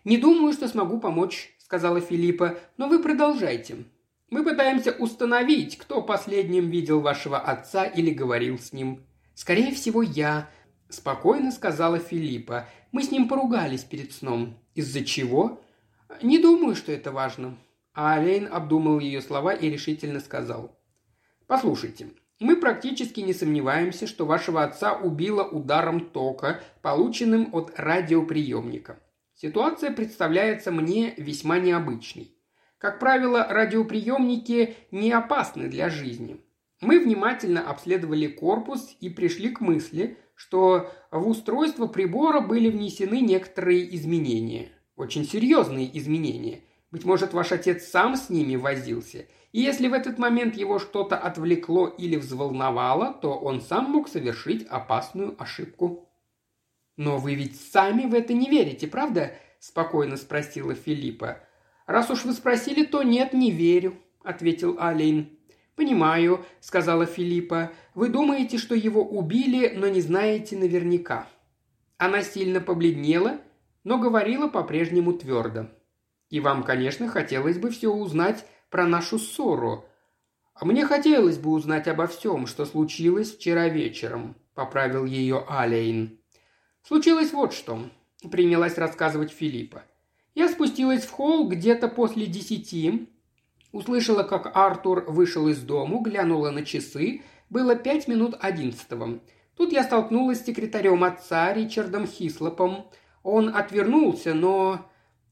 «Не думаю, что смогу помочь», – сказала Филиппа, – «но вы продолжайте. Мы пытаемся установить, кто последним видел вашего отца или говорил с ним». «Скорее всего, я», – спокойно сказала Филиппа. «Мы с ним поругались перед сном». «Из-за чего?» «Не думаю, что это важно». А Аллейн обдумал ее слова и решительно сказал. «Послушайте, мы практически не сомневаемся, что вашего отца убило ударом тока, полученным от радиоприемника. Ситуация представляется мне весьма необычной. Как правило, радиоприемники не опасны для жизни. Мы внимательно обследовали корпус и пришли к мысли, что в устройство прибора были внесены некоторые изменения. Очень серьезные изменения. Быть может, ваш отец сам с ними возился. И если в этот момент его что-то отвлекло или взволновало, то он сам мог совершить опасную ошибку». «Но вы ведь сами в это не верите, правда?» – спокойно спросила Филиппа. «Раз уж вы спросили, то нет, не верю», – ответил Аллейн. «Понимаю», – сказала Филиппа. «Вы думаете, что его убили, но не знаете наверняка». Она сильно побледнела, но говорила по-прежнему твердо. «И вам, конечно, хотелось бы все узнать про нашу ссору». «Мне хотелось бы узнать обо всем, что случилось вчера вечером», – поправил ее Аллейн. «Случилось вот что», – принялась рассказывать Филиппа. «Я спустилась в холл где-то после десяти, услышала, как Артур вышел из дому, глянула на часы, было пять минут одиннадцатого. Тут я столкнулась с секретарем отца Ричардом Хислопом. Он отвернулся, но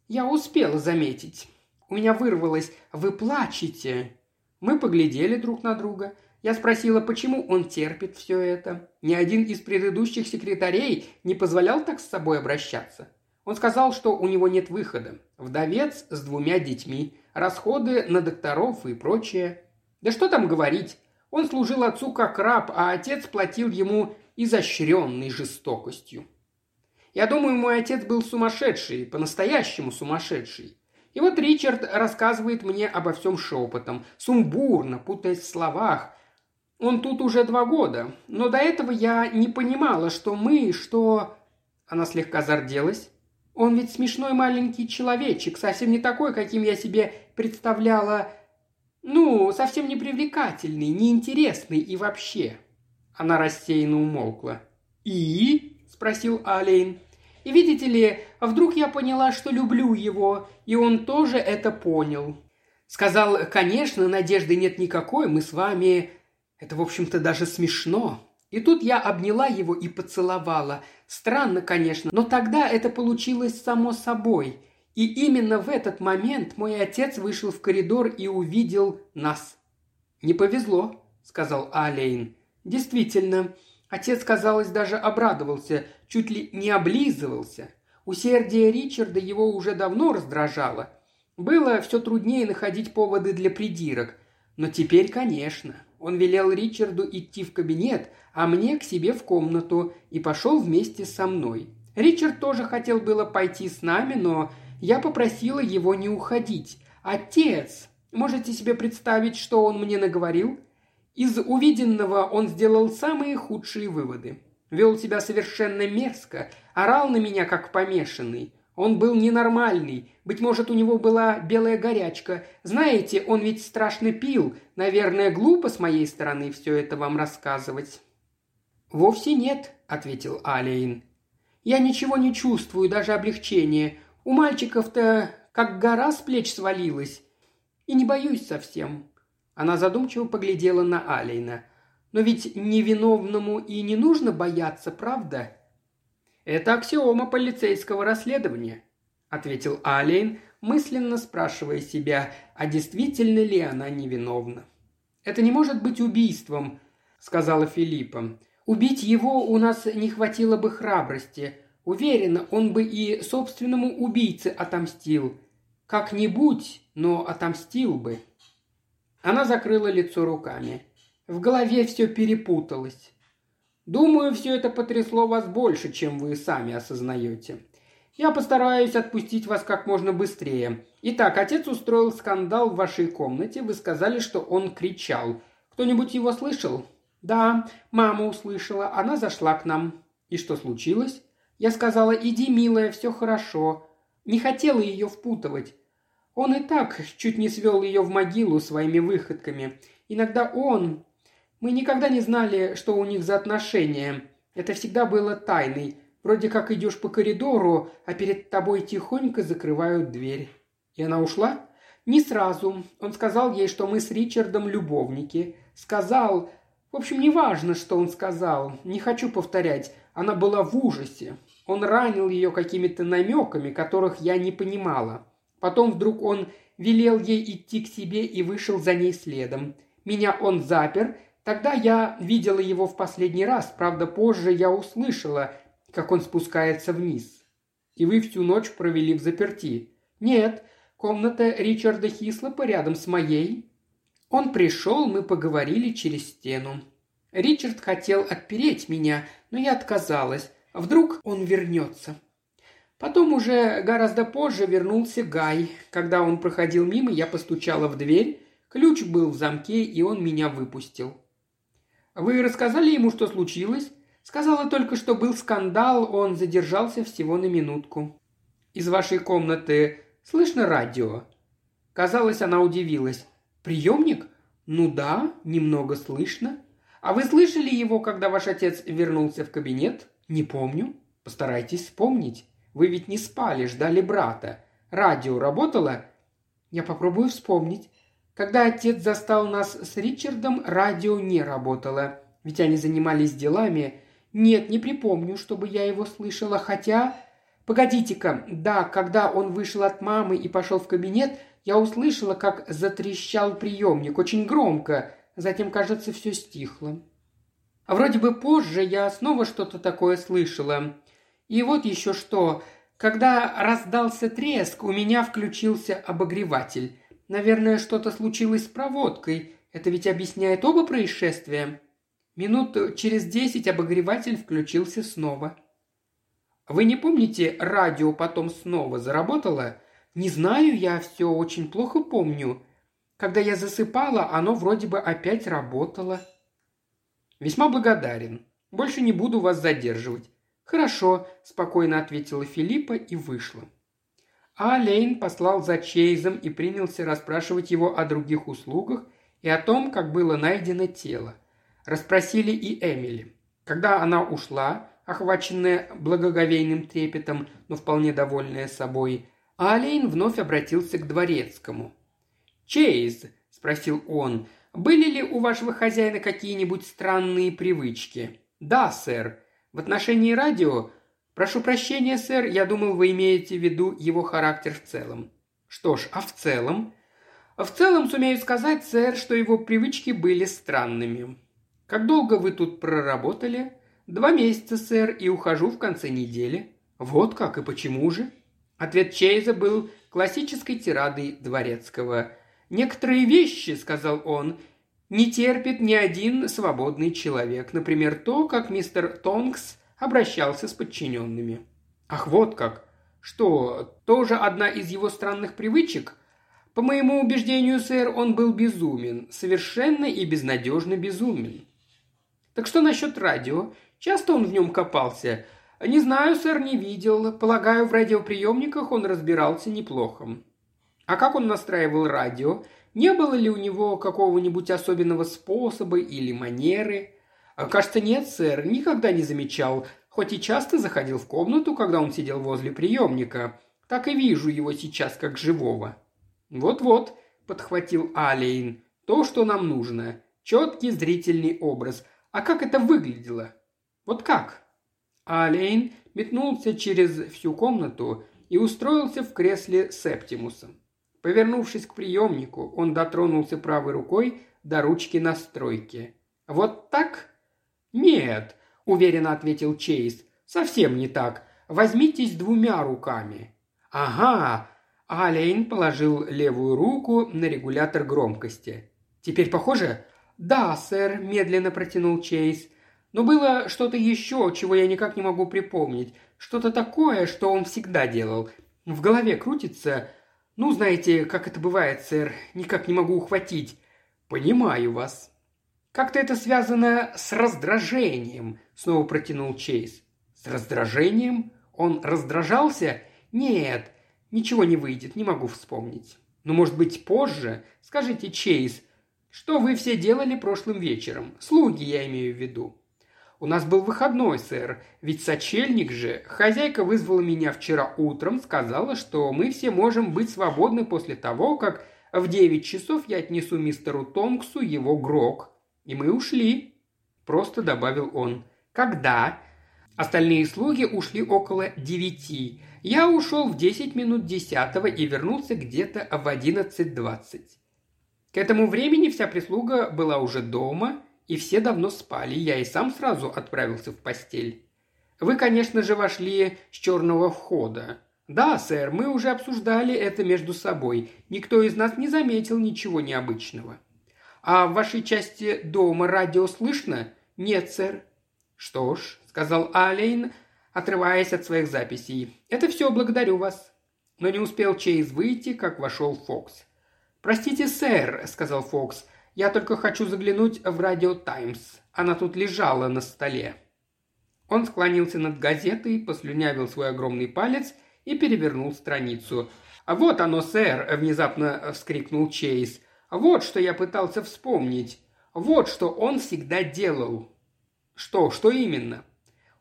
я успела заметить. У меня вырвалось: «Вы плачете?» Мы поглядели друг на друга. Я спросила, почему он терпит все это. Ни один из предыдущих секретарей не позволял так с собой обращаться. Он сказал, что у него нет выхода. Вдовец с двумя детьми, расходы на докторов и прочее. Да что там говорить? Он служил отцу как раб, а отец платил ему изощренной жестокостью. Я думаю, мой отец был сумасшедший, по-настоящему сумасшедший. И вот Ричард рассказывает мне обо всем шепотом, сумбурно, путаясь в словах. Он тут уже два года, но до этого я не понимала, что мы, что...» Она слегка зарделась. «Он ведь смешной маленький человечек, совсем не такой, каким я себе представляла. Ну, совсем не привлекательный, неинтересный и вообще...» Она рассеянно умолкла. «И?» – спросил Аллейн. «И видите ли, вдруг я поняла, что люблю его, и он тоже это понял. Сказал, конечно, надежды нет никакой, мы с вами... Это, в общем-то, даже смешно. И тут я обняла его и поцеловала. Странно, конечно, но тогда это получилось само собой. И именно в этот момент мой отец вышел в коридор и увидел нас». «Не повезло», — сказал Аллейн. «Действительно». Отец, казалось, даже обрадовался, чуть ли не облизывался. Усердие Ричарда его уже давно раздражало. Было все труднее находить поводы для придирок. Но теперь, конечно, он велел Ричарду идти в кабинет, а мне к себе в комнату, и пошел вместе со мной. Ричард тоже хотел было пойти с нами, но я попросила его не уходить. «Отец! Можете себе представить, что он мне наговорил?» Из увиденного он сделал самые худшие выводы. Вел себя совершенно мерзко, орал на меня как помешанный. Он был ненормальный, быть может, у него была белая горячка. Знаете, он ведь страшно пил. Наверное, глупо с моей стороны все это вам рассказывать. «Вовсе нет», — ответил Аллейн. «Я ничего не чувствую, даже облегчения. У мальчиков-то как гора с плеч свалилась. И не боюсь совсем». Она задумчиво поглядела на Аллейна. «Но ведь невиновному и не нужно бояться, правда?» «Это аксиома полицейского расследования», – ответил Аллейн, мысленно спрашивая себя, а действительно ли она невиновна. «Это не может быть убийством», – сказала Филиппа. «Убить его у нас не хватило бы храбрости. Уверена, он бы и собственному убийце отомстил. Как-нибудь, но отомстил бы». Она закрыла лицо руками. В голове все перепуталось. «Думаю, все это потрясло вас больше, чем вы сами осознаете. Я постараюсь отпустить вас как можно быстрее. Итак, отец устроил скандал в вашей комнате. Вы сказали, что он кричал. Кто-нибудь его слышал?» «Да, мама услышала. Она зашла к нам». «И что случилось?» «Я сказала, иди, милая, все хорошо». Не хотела ее впутывать. Он и так чуть не свел ее в могилу своими выходками. Иногда он... Мы никогда не знали, что у них за отношения. Это всегда было тайной. Вроде как идешь по коридору, а перед тобой тихонько закрывают дверь». «И она ушла?» «Не сразу. Он сказал ей, что мы с Ричардом любовники. Сказал... В общем, не важно, что он сказал. Не хочу повторять. Она была в ужасе. Он ранил ее какими-то намеками, которых я не понимала. Потом вдруг он велел ей идти к себе и вышел за ней следом. Меня он запер. Тогда я видела его в последний раз. Правда, позже я услышала, как он спускается вниз». «И вы всю ночь провели в заперти?» «Нет. Комната Ричарда Хислопа рядом с моей. Он пришел, мы поговорили через стену. Ричард хотел отпереть меня, но я отказалась. Вдруг он вернется». Потом уже гораздо позже вернулся Гай. Когда он проходил мимо, я постучала в дверь. Ключ был в замке, и он меня выпустил. «Вы рассказали ему, что случилось?» «Сказала только, что был скандал, он задержался всего на минутку». «Из вашей комнаты слышно радио?» Казалось, она удивилась. «Приемник? Ну да, немного слышно. А вы слышали его, когда ваш отец вернулся в кабинет?» «Не помню». «Постарайтесь вспомнить. Вы ведь не спали, ждали брата. Радио работало?» «Я попробую вспомнить. Когда отец застал нас с Ричардом, радио не работало. Ведь они занимались делами. Нет, не припомню, чтобы я его слышала, хотя... Погодите-ка, да, когда он вышел от мамы и пошел в кабинет, я услышала, как затрещал приемник, очень громко. Затем, кажется, все стихло. А вроде бы позже я снова что-то такое слышала. И вот еще что. Когда раздался треск, у меня включился обогреватель. Наверное, что-то случилось с проводкой. Это ведь объясняет оба происшествия». Минут через десять обогреватель включился снова. «Вы не помните, радио потом снова заработало?» «Не знаю, я все очень плохо помню. Когда я засыпала, оно вроде бы опять работало». «Весьма благодарен. Больше не буду вас задерживать». «Хорошо», – спокойно ответила Филиппа и вышла. А Аллейн послал за Чейзом и принялся расспрашивать его о других услугах и о том, как было найдено тело. Расспросили и Эмили. Когда она ушла, охваченная благоговейным трепетом, но вполне довольная собой, Аллейн вновь обратился к дворецкому. «Чейз», – спросил он, – «были ли у вашего хозяина какие-нибудь странные привычки?» «Да, сэр. В отношении радио...» «Прошу прощения, сэр, я думал, вы имеете в виду его характер в целом». «Что ж, а в целом?» «В целом сумею сказать, сэр, что его привычки были странными». «Как долго вы тут проработали?» «Два месяца, сэр, и ухожу в конце недели». «Вот как и почему же?» Ответ Чейза был классической тирадой дворецкого. «Некоторые вещи, — сказал он, — не терпит ни один свободный человек. Например, то, как мистер Тонкс обращался с подчиненными». «Ах, вот как! Что, тоже одна из его странных привычек?» «По моему убеждению, сэр, он был безумен, совершенно и безнадежно безумен». «Так что насчет радио? Часто он в нем копался?» «Не знаю, сэр, не видел. Полагаю, в радиоприемниках он разбирался неплохо». «А как он настраивал радио? Не было ли у него какого-нибудь особенного способа или манеры?» «Кажется, нет, сэр, никогда не замечал, хоть и часто заходил в комнату, когда он сидел возле приемника. Так и вижу его сейчас как живого». «Вот-вот», – подхватил Аллейн, – «то, что нам нужно. Четкий зрительный образ. А как это выглядело?» «Вот как?» Аллейн метнулся через всю комнату и устроился в кресле Септимуса. Повернувшись к приемнику, он дотронулся правой рукой до ручки настройки. «Вот так?» «Нет», – уверенно ответил Чейз, – «совсем не так. Возьмитесь двумя руками». «Ага», Аллейн положил левую руку на регулятор громкости. «Теперь похоже?» «Да, сэр», – медленно протянул Чейз. «Но было что-то еще, чего я никак не могу припомнить. Что-то такое, что он всегда делал. В голове крутится. Ну, знаете, как это бывает, сэр. Никак не могу ухватить. Понимаю вас». «Как-то это связано с раздражением», – снова протянул Чейз. «С раздражением? Он раздражался?» «Нет». «Ничего не выйдет, не могу вспомнить». «Но, может быть, позже? Скажите, Чейз, что вы все делали прошлым вечером? Слуги, я имею в виду». «У нас был выходной, сэр, ведь сочельник же. Хозяйка вызвала меня вчера утром, сказала, что мы все можем быть свободны после того, как в девять часов я отнесу мистеру Тонксу его грог. И мы ушли», – просто добавил он. «Когда?» «Остальные слуги ушли около девяти. Я ушел в десять минут десятого и вернулся где-то в одиннадцать двадцать. К этому времени вся прислуга была уже дома, и все давно спали. Я и сам сразу отправился в постель». «Вы, конечно же, вошли с черного входа». «Да, сэр, мы уже обсуждали это между собой. Никто из нас не заметил ничего необычного». «А в вашей части дома радио слышно?» «Нет, сэр». «Что ж», – сказал Аллейн, отрываясь от своих записей. «Это все, благодарю вас». Но не успел Чейз выйти, как вошел Фокс. «Простите, сэр», — сказал Фокс, — «я только хочу заглянуть в «Радио Таймс». Она тут лежала на столе». Он склонился над газетой, послюнявил свой огромный палец и перевернул страницу. «А вот оно, сэр!» – внезапно вскрикнул Чейз. «Вот что я пытался вспомнить. Вот что он всегда делал». «Что? Что именно?»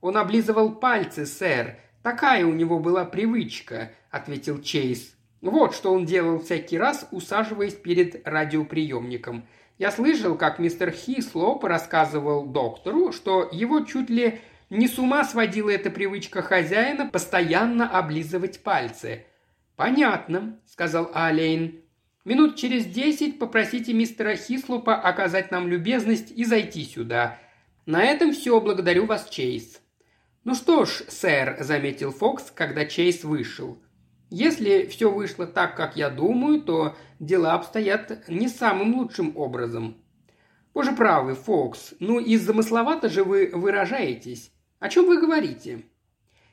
«Он облизывал пальцы, сэр. Такая у него была привычка», – ответил Чейз. «Вот что он делал всякий раз, усаживаясь перед радиоприемником. Я слышал, как мистер Хислоп рассказывал доктору, что его чуть ли не с ума сводила эта привычка хозяина постоянно облизывать пальцы». «Понятно», — сказал Аллейн. «Минут через десять попросите мистера Хислопа оказать нам любезность и зайти сюда. На этом все, благодарю вас, Чейз». «Ну что ж, сэр», — заметил Фокс, когда Чейз вышел. «Если все вышло так, как я думаю, то дела обстоят не самым лучшим образом». «Боже правый, Фокс, ну и замысловато же вы выражаетесь. О чем вы говорите?»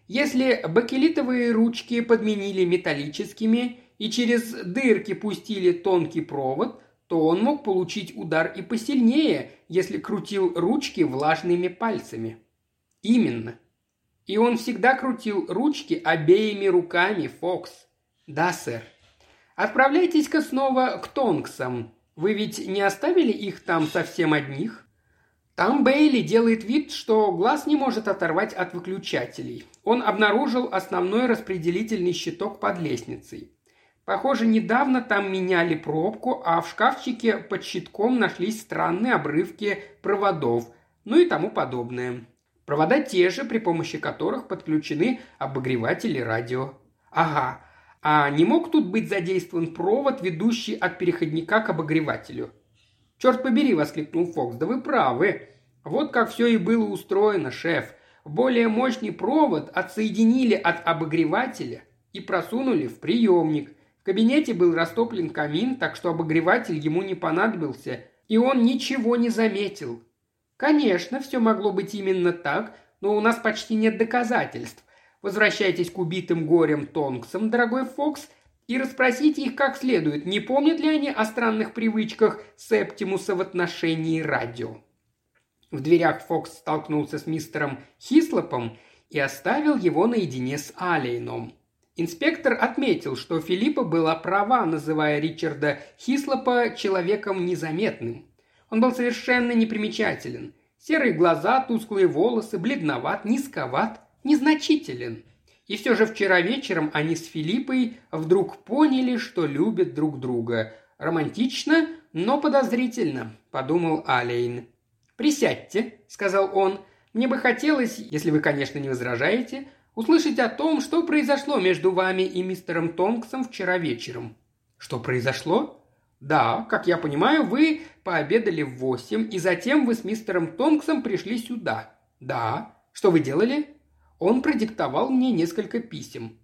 «Если бакелитовые ручки подменили металлическими и через дырки пустили тонкий провод, то он мог получить удар и посильнее, если крутил ручки влажными пальцами». «Именно. И он всегда крутил ручки обеими руками, Фокс». «Да, сэр». «Отправляйтесь-ка снова к Тонксам. Вы ведь не оставили их там совсем одних?» «Там Бейли делает вид, что глаз не может оторвать от выключателей. Он обнаружил основной распределительный щиток под лестницей. Похоже, недавно там меняли пробку, а в шкафчике под щитком нашлись странные обрывки проводов, ну и тому подобное. Провода те же, при помощи которых подключены обогреватели радио». «Ага. А не мог тут быть задействован провод, ведущий от переходника к обогревателю?» «Черт побери!» – воскликнул Фокс. «Да вы правы! Вот как все и было устроено, шеф. Более мощный провод отсоединили от обогревателя и просунули в приемник. В кабинете был растоплен камин, так что обогреватель ему не понадобился, и он ничего не заметил». «Конечно, все могло быть именно так, но у нас почти нет доказательств. Возвращайтесь к убитым горем Тонксам, дорогой Фокс, и расспросите их как следует, не помнят ли они о странных привычках Септимуса в отношении радио». В дверях Фокс столкнулся с мистером Хислопом и оставил его наедине с Аллейном. Инспектор отметил, что Филиппа была права, называя Ричарда Хислопа человеком незаметным. Он был совершенно непримечателен. Серые глаза, тусклые волосы, бледноват, низковат, незначителен. И все же вчера вечером они с Филиппой вдруг поняли, что любят друг друга. «Романтично, но подозрительно», – подумал Аллейн. «Присядьте», – сказал он. «Мне бы хотелось, если вы, конечно, не возражаете, услышать о том, что произошло между вами и мистером Тонксом вчера вечером». «Что произошло?» «Да, как я понимаю, вы пообедали в восемь, и затем вы с мистером Тонксом пришли сюда». «Да. Что вы делали?» «Он продиктовал мне несколько писем».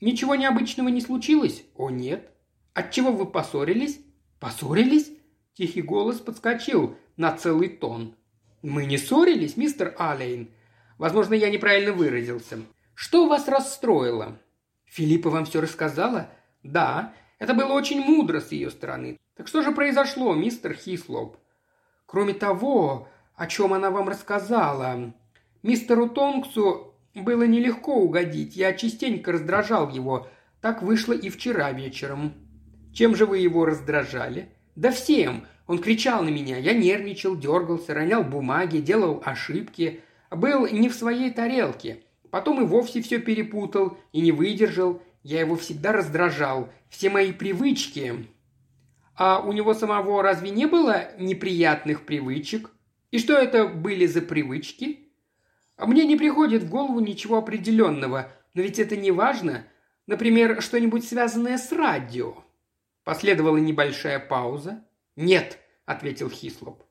«Ничего необычного не случилось?» «О, нет». «Отчего вы поссорились?» «Поссорились?» Тихий голос подскочил на целый тон. «Мы не ссорились, мистер Аллейн. Возможно, я неправильно выразился. Что вас расстроило?» «Филиппа вам все рассказала?» «Да. Это было очень мудро с ее стороны. Так что же произошло, мистер Хислоп?» «Кроме того, о чем она вам рассказала, мистеру Тонксу было нелегко угодить, я частенько раздражал его. Так вышло и вчера вечером». «Чем же вы его раздражали?» «Да всем. Он кричал на меня, я нервничал, дергался, ронял бумаги, делал ошибки. Был не в своей тарелке. Потом и вовсе все перепутал и не выдержал. Я его всегда раздражал. Все мои привычки». «А у него самого разве не было неприятных привычек? И что это были за привычки?» «Мне не приходит в голову ничего определенного, но ведь это не важно. Например, что-нибудь связанное с радио». Последовала небольшая пауза. «Нет», — ответил Хислоп.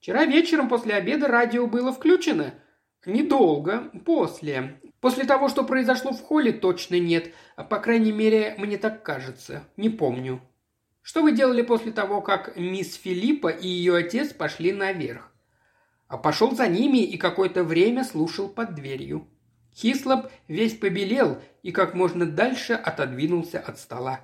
«Вчера вечером после обеда радио было включено?» «Недолго, после. После того, что произошло в холле, точно нет. По крайней мере, мне так кажется. Не помню». «Что вы делали после того, как мисс Филиппа и ее отец пошли наверх?» «А пошел за ними и какое-то время слушал под дверью». Хислоп весь побелел и как можно дальше отодвинулся от стола.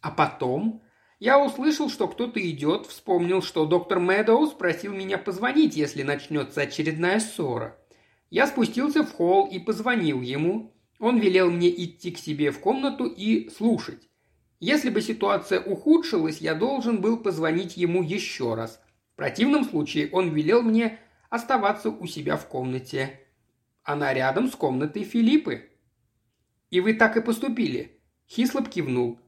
А потом я услышал, что кто-то идет, вспомнил, что доктор Медоуз просил меня позвонить, если начнется очередная ссора. Я спустился в холл и позвонил ему. Он велел мне идти к себе в комнату и слушать. Если бы ситуация ухудшилась, я должен был позвонить ему еще раз. В противном случае он велел мне оставаться у себя в комнате. Она рядом с комнатой Филиппы. «И вы так и поступили?» Хислоп кивнул.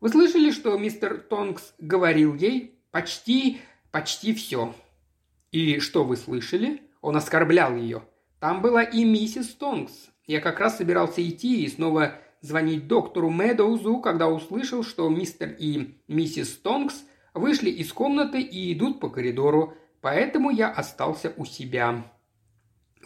«Вы слышали, что мистер Тонкс говорил ей? Почти, почти все». «И что вы слышали?» Он оскорблял ее. «Там была и миссис Тонкс. Я как раз собирался идти и снова звонить доктору Медоузу, когда услышал, что мистер и миссис Тонкс вышли из комнаты и идут по коридору, поэтому я остался у себя».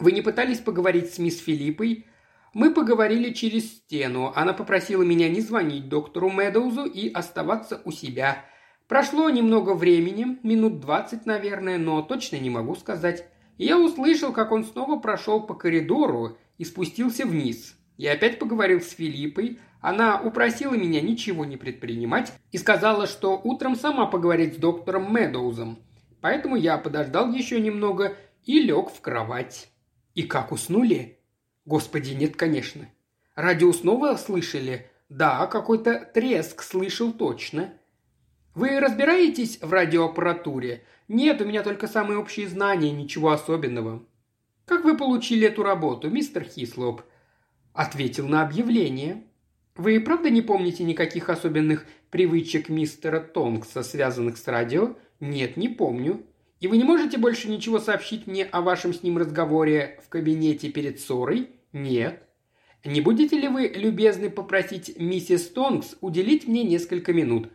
«Вы не пытались поговорить с мисс Филиппой?» «Мы поговорили через стену. Она попросила меня не звонить доктору Медоузу и оставаться у себя. Прошло немного времени, минут двадцать, наверное, но точно не могу сказать. Я услышал, как он снова прошел по коридору и спустился вниз. Я опять поговорил с Филиппой. Она упросила меня ничего не предпринимать и сказала, что утром сама поговорит с доктором Медоузом. Поэтому я подождал еще немного и лег в кровать». «И как уснули?» «Господи, нет, конечно». «Радио снова слышали?» «Да, какой-то треск слышал точно». «Вы разбираетесь в радиоаппаратуре?» «Нет, у меня только самые общие знания, ничего особенного». «Как вы получили эту работу, мистер Хислоп?» «Ответил на объявление». «Вы правда не помните никаких особенных привычек мистера Тонкса, связанных с радио?» «Нет, не помню». «И вы не можете больше ничего сообщить мне о вашем с ним разговоре в кабинете перед ссорой?» «Нет». «Не будете ли вы любезны попросить миссис Тонкс уделить мне несколько минут?»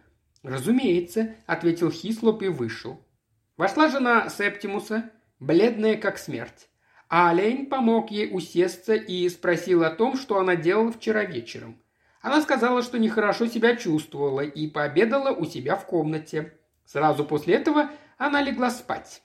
«Разумеется», – ответил Хислоп и вышел. Вошла жена Септимуса, бледная как смерть. А Аллейн помог ей усесться и спросил о том, что она делала вчера вечером. Она сказала, что нехорошо себя чувствовала и пообедала у себя в комнате. Сразу после этого она легла спать.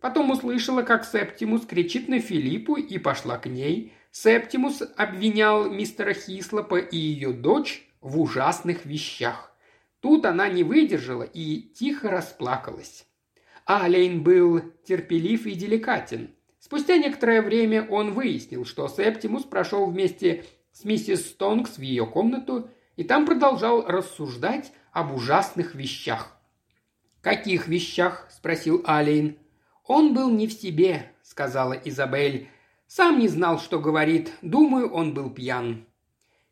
Потом услышала, как Септимус кричит на Филиппу и пошла к ней. Септимус обвинял мистера Хислопа и ее дочь в ужасных вещах. Тут она не выдержала и тихо расплакалась. Аллейн был терпелив и деликатен. Спустя некоторое время он выяснил, что Септимус прошел вместе с миссис Тонкс в ее комнату и там продолжал рассуждать об ужасных вещах. «Каких вещах?» – спросил Аллейн. «Он был не в себе», – сказала Изабель. «Сам не знал, что говорит. Думаю, он был пьян».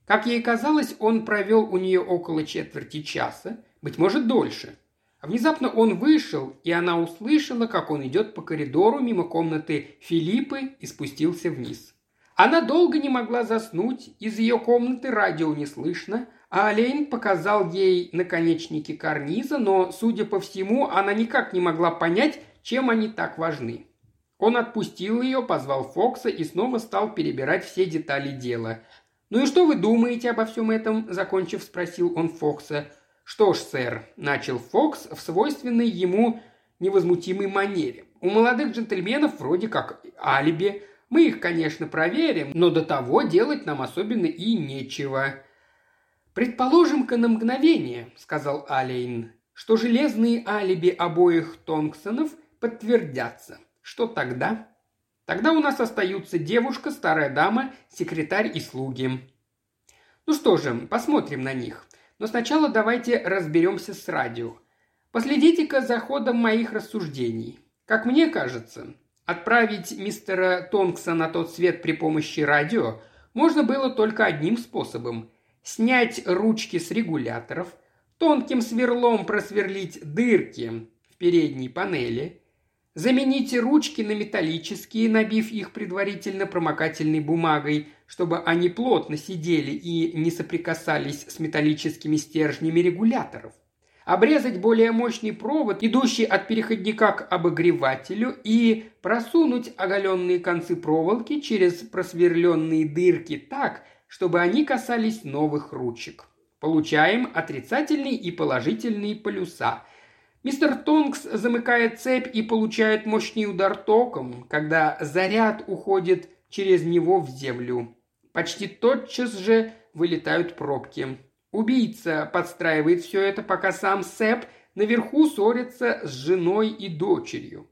Как ей казалось, он провел у нее около четверти часа, быть может, дольше. Внезапно он вышел, и она услышала, как он идет по коридору мимо комнаты Филиппы и спустился вниз. Она долго не могла заснуть, из ее комнаты радио не слышно, а Аллейн показал ей наконечники карниза, но, судя по всему, она никак не могла понять, чем они так важны. Он отпустил ее, позвал Фокса и снова стал перебирать все детали дела. «Ну и что вы думаете обо всем этом?» – закончив, спросил он Фокса. «Что ж, сэр», – начал Фокс в свойственной ему невозмутимой манере. «У молодых джентльменов вроде как алиби. Мы их, конечно, проверим, но до того делать нам особенно и нечего». «Предположим-ка на мгновение», – сказал Аллейн, – «что железные алиби обоих Тонксонов подтвердятся. Что тогда?» «Тогда у нас остаются девушка, старая дама, секретарь и слуги». «Ну что же, посмотрим на них. Но сначала давайте разберемся с радио. Последите-ка за ходом моих рассуждений. Как мне кажется, отправить мистера Тонкса на тот свет при помощи радио можно было только одним способом. Снять ручки с регуляторов, тонким сверлом просверлить дырки в передней панели, заменить ручки на металлические, набив их предварительно промокательной бумагой, чтобы они плотно сидели и не соприкасались с металлическими стержнями регуляторов, обрезать более мощный провод, идущий от переходника к обогревателю, и просунуть оголенные концы проволоки через просверленные дырки так, чтобы они касались новых ручек. Получаем отрицательные и положительные полюса. Мистер Тонкс замыкает цепь и получает мощный удар током, когда заряд уходит через него в землю. Почти тотчас же вылетают пробки. Убийца подстраивает все это, пока сам Сэп наверху ссорится с женой и дочерью.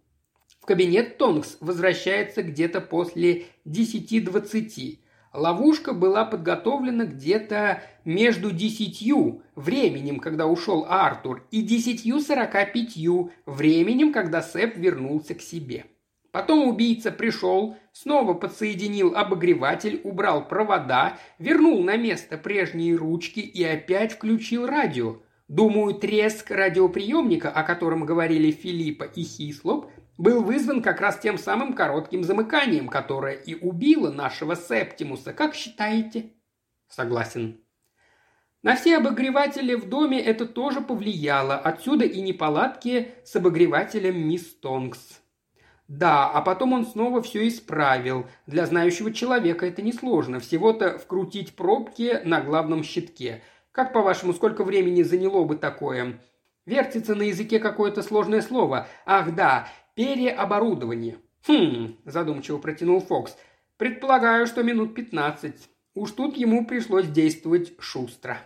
В кабинет Тонкс возвращается где-то после десяти-двадцати. Ловушка была подготовлена где-то между десятью временем, когда ушел Артур, и десятью сорока пятью временем, когда Сэп вернулся к себе. Потом убийца пришел, снова подсоединил обогреватель, убрал провода, вернул на место прежние ручки и опять включил радио. Думаю, треск радиоприемника, о котором говорили Филиппа и Хислоп, был вызван как раз тем самым коротким замыканием, которое и убило нашего Септимуса. Как считаете? Согласен. На все обогреватели в доме это тоже повлияло. Отсюда и неполадки с обогревателем мисс Тонкс. Да, а потом он снова все исправил. Для знающего человека это несложно. Всего-то вкрутить пробки на главном щитке. Как, по-вашему, сколько времени заняло бы такое? Вертится на языке какое-то сложное слово. Ах да, переоборудование. Хм, задумчиво протянул Фокс. Предполагаю, что минут пятнадцать. Уж тут ему пришлось действовать шустро.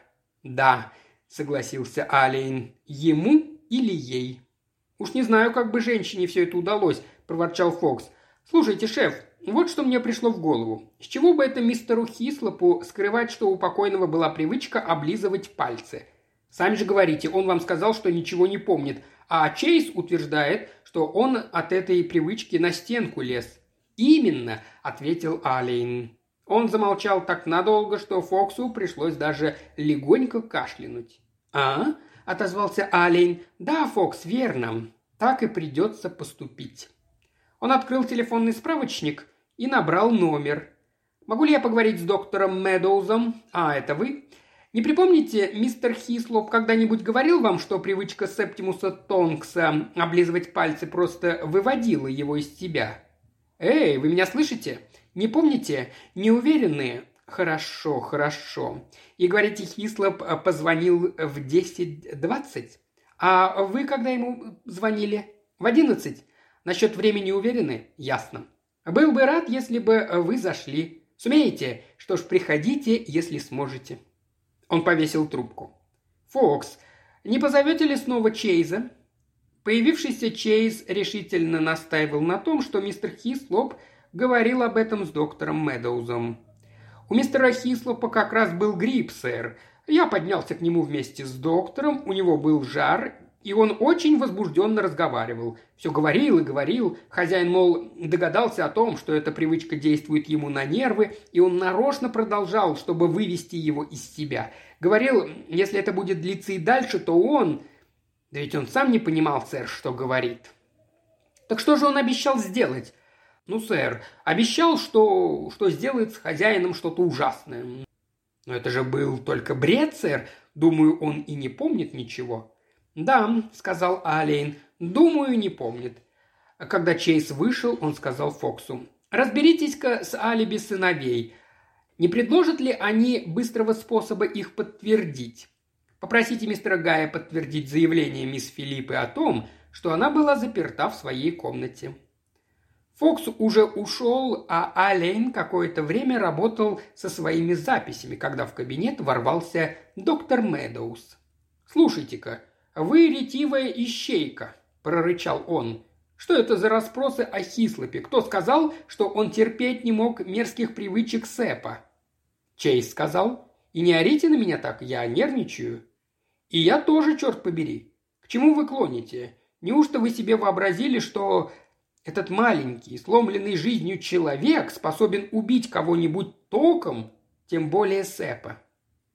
Да, согласился Аллейн. Ему или ей? Уж не знаю, как бы женщине все это удалось, проворчал Фокс. «Слушайте, шеф, вот что мне пришло в голову. С чего бы это мистеру Хислопу скрывать, что у покойного была привычка облизывать пальцы? Сами же говорите, он вам сказал, что ничего не помнит, а Чейз утверждает, что он от этой привычки на стенку лез». «Именно», — ответил Аллейн. Он замолчал так надолго, что Фоксу пришлось даже легонько кашлянуть. «А?» — отозвался Аллейн. «Да, Фокс, верно. Так и придется поступить». Он открыл телефонный справочник и набрал номер. «Могу ли я поговорить с доктором Медоузом? А, это вы? Не припомните, мистер Хислоп когда-нибудь говорил вам, что привычка Септимуса Тонкса облизывать пальцы просто выводила его из себя? Эй, вы меня слышите? Не помните? Не уверены? Хорошо, хорошо. И говорите, Хислоп позвонил в десять двадцать? А вы когда ему звонили? В одиннадцать? Насчет времени уверены? Ясно. Был бы рад, если бы вы зашли. Сумеете? Что ж, приходите, если сможете». Он повесил трубку. «Фокс, не позовете ли снова Чейза?» Появившийся Чейз решительно настаивал на том, что мистер Хислоп говорил об этом с доктором Медоузом. «У мистера Хислопа как раз был грипп, сэр. Я поднялся к нему вместе с доктором, у него был жар, и он очень возбужденно разговаривал. Все говорил и говорил. Хозяин, мол, догадался о том, что эта привычка действует ему на нервы, и он нарочно продолжал, чтобы вывести его из себя. Говорил, если это будет длиться и дальше, то он... Да ведь он сам не понимал, сэр, что говорит». «Так что же он обещал сделать?» «Ну, сэр, обещал, что, что сделает с хозяином что-то ужасное». «Но это же был только бред, сэр. Думаю, он и не помнит ничего». «Да», — сказал Аллейн, — «думаю, не помнит». Когда Чейз вышел, он сказал Фоксу: «Разберитесь-ка с алиби сыновей. Не предложат ли они быстрого способа их подтвердить? Попросите мистера Гая подтвердить заявление мисс Филиппы о том, что она была заперта в своей комнате». Фокс уже ушел, а Аллейн какое-то время работал со своими записями, когда в кабинет ворвался доктор Медоуз. «Слушайте-ка, «Вы ретивая ищейка», – прорычал он. «Что это за расспросы о Хислопе? Кто сказал, что он терпеть не мог мерзких привычек Сэпа?» Чейз сказал. «И не орите на меня так, я нервничаю». «И я тоже, черт побери. К чему вы клоните? Неужто вы себе вообразили, что этот маленький, сломленный жизнью человек способен убить кого-нибудь током, тем более Сэпа?»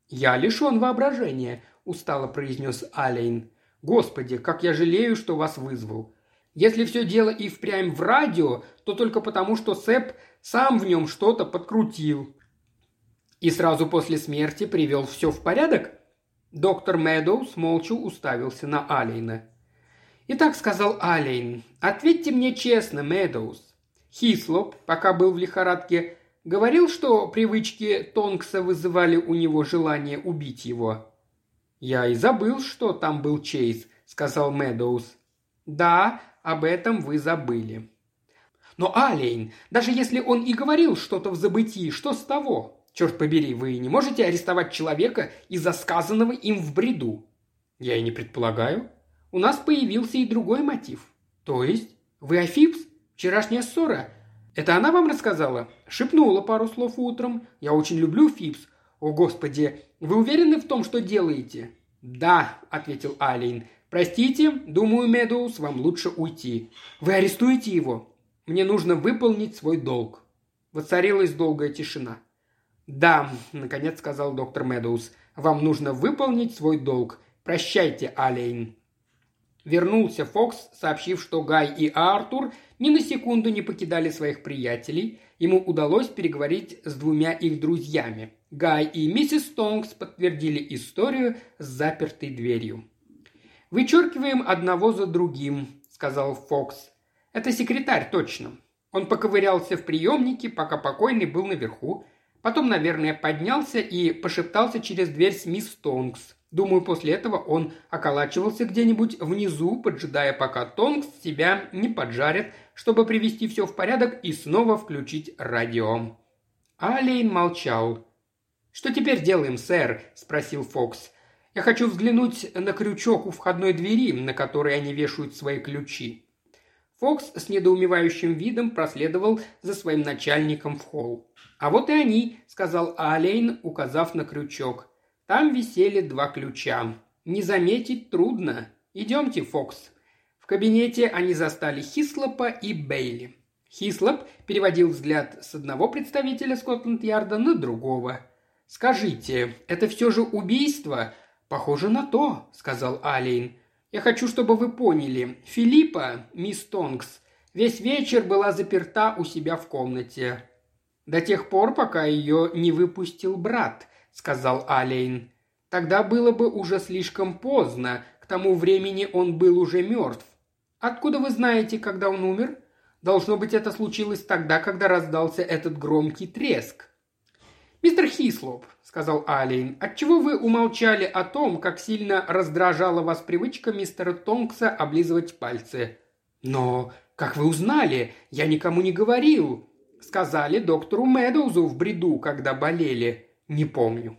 «Я лишен воображения», – устало произнес Аллейн. «Господи, как я жалею, что вас вызвал. Если все дело и впрямь в радио, то только потому, что Сэп сам в нем что-то подкрутил. И сразу после смерти привел все в порядок?» Доктор Медоуз молча уставился на Аллейна. «Итак», – сказал Аллейн, – «ответьте мне честно, Медоуз. Хислоп, пока был в лихорадке, говорил, что привычки Тонкса вызывали у него желание убить его?» «Я и забыл, что там был Чейз», — сказал Медоуз. «Да, об этом вы забыли». «Но, Аллейн, даже если он и говорил что-то в забытии, что с того? Черт побери, вы не можете арестовать человека из-за сказанного им в бреду? Я и не предполагаю. У нас появился и другой мотив. То есть? Вы Афипс? Вчерашняя ссора? Это она вам рассказала? Шепнула пару слов утром. Я очень люблю Фипс. О, Господи, вы уверены в том, что делаете? Да, ответил Аллейн. Простите, думаю, Медоуз, вам лучше уйти. Вы арестуете его? Мне нужно выполнить свой долг. Воцарилась долгая тишина. Да, наконец сказал доктор Медоуз. Вам нужно выполнить свой долг. Прощайте, Аллейн. Вернулся Фокс, сообщив, что Гай и Артур ни на секунду не покидали своих приятелей. Ему удалось переговорить с двумя их друзьями. Гай и миссис Тонкс подтвердили историю с запертой дверью. «Вычеркиваем одного за другим», – сказал Фокс. «Это секретарь, точно». Он поковырялся в приемнике, пока покойный был наверху. Потом, наверное, поднялся и пошептался через дверь с мисс Тонкс. Думаю, после этого он околачивался где-нибудь внизу, поджидая, пока Тонкс себя не поджарит, чтобы привести все в порядок и снова включить радио. Аллейн молчал. «Что теперь делаем, сэр?» – спросил Фокс. «Я хочу взглянуть на крючок у входной двери, на который они вешают свои ключи». Фокс с недоумевающим видом проследовал за своим начальником в холл. «А вот и они», – сказал Аллейн, указав на крючок. Там висели два ключа. Не заметить трудно. Идемте, Фокс. В кабинете они застали Хислопа и Бейли. Хислоп переводил взгляд с одного представителя Скотланд-Ярда на другого. «Скажите, это все же убийство?» «Похоже на то», — сказал Аллейн. «Я хочу, чтобы вы поняли. Филиппа, мисс Тонкс, весь вечер была заперта у себя в комнате. До тех пор, пока ее не выпустил брат», — сказал Аллейн. «Тогда было бы уже слишком поздно. К тому времени он был уже мертв». «Откуда вы знаете, когда он умер?» «Должно быть, это случилось тогда, когда раздался этот громкий треск». «Мистер Хислоп», — сказал Аллейн, — «отчего вы умолчали о том, как сильно раздражала вас привычка мистера Тонкса облизывать пальцы?» «Но как вы узнали? Я никому не говорил». «Сказали доктору Медоузу в бреду, когда болели». «Не помню».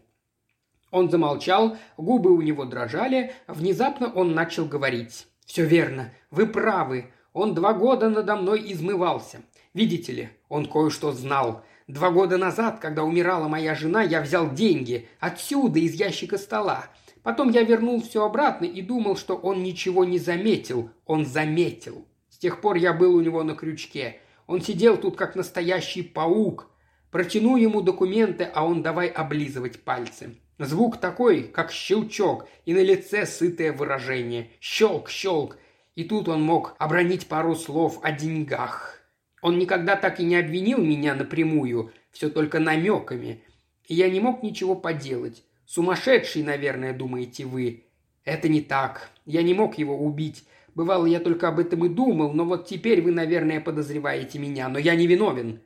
Он замолчал, губы у него дрожали, внезапно он начал говорить. «Все верно, вы правы, он два года надо мной измывался. Видите ли, он кое-что знал. Два года назад, когда умирала моя жена, я взял деньги отсюда, из ящика стола. Потом я вернул все обратно и думал, что он ничего не заметил. Он заметил. С тех пор я был у него на крючке. Он сидел тут, как настоящий паук». Протяну ему документы, а он давай облизывать пальцы. Звук такой, как щелчок, и на лице сытое выражение. Щелк, щелк. И тут он мог обронить пару слов о деньгах. Он никогда так и не обвинил меня напрямую, все только намеками. И я не мог ничего поделать. Сумасшедший, наверное, думаете вы. Это не так. Я не мог его убить. Бывало, я только об этом и думал, но вот теперь вы, наверное, подозреваете меня. Но я не виновен.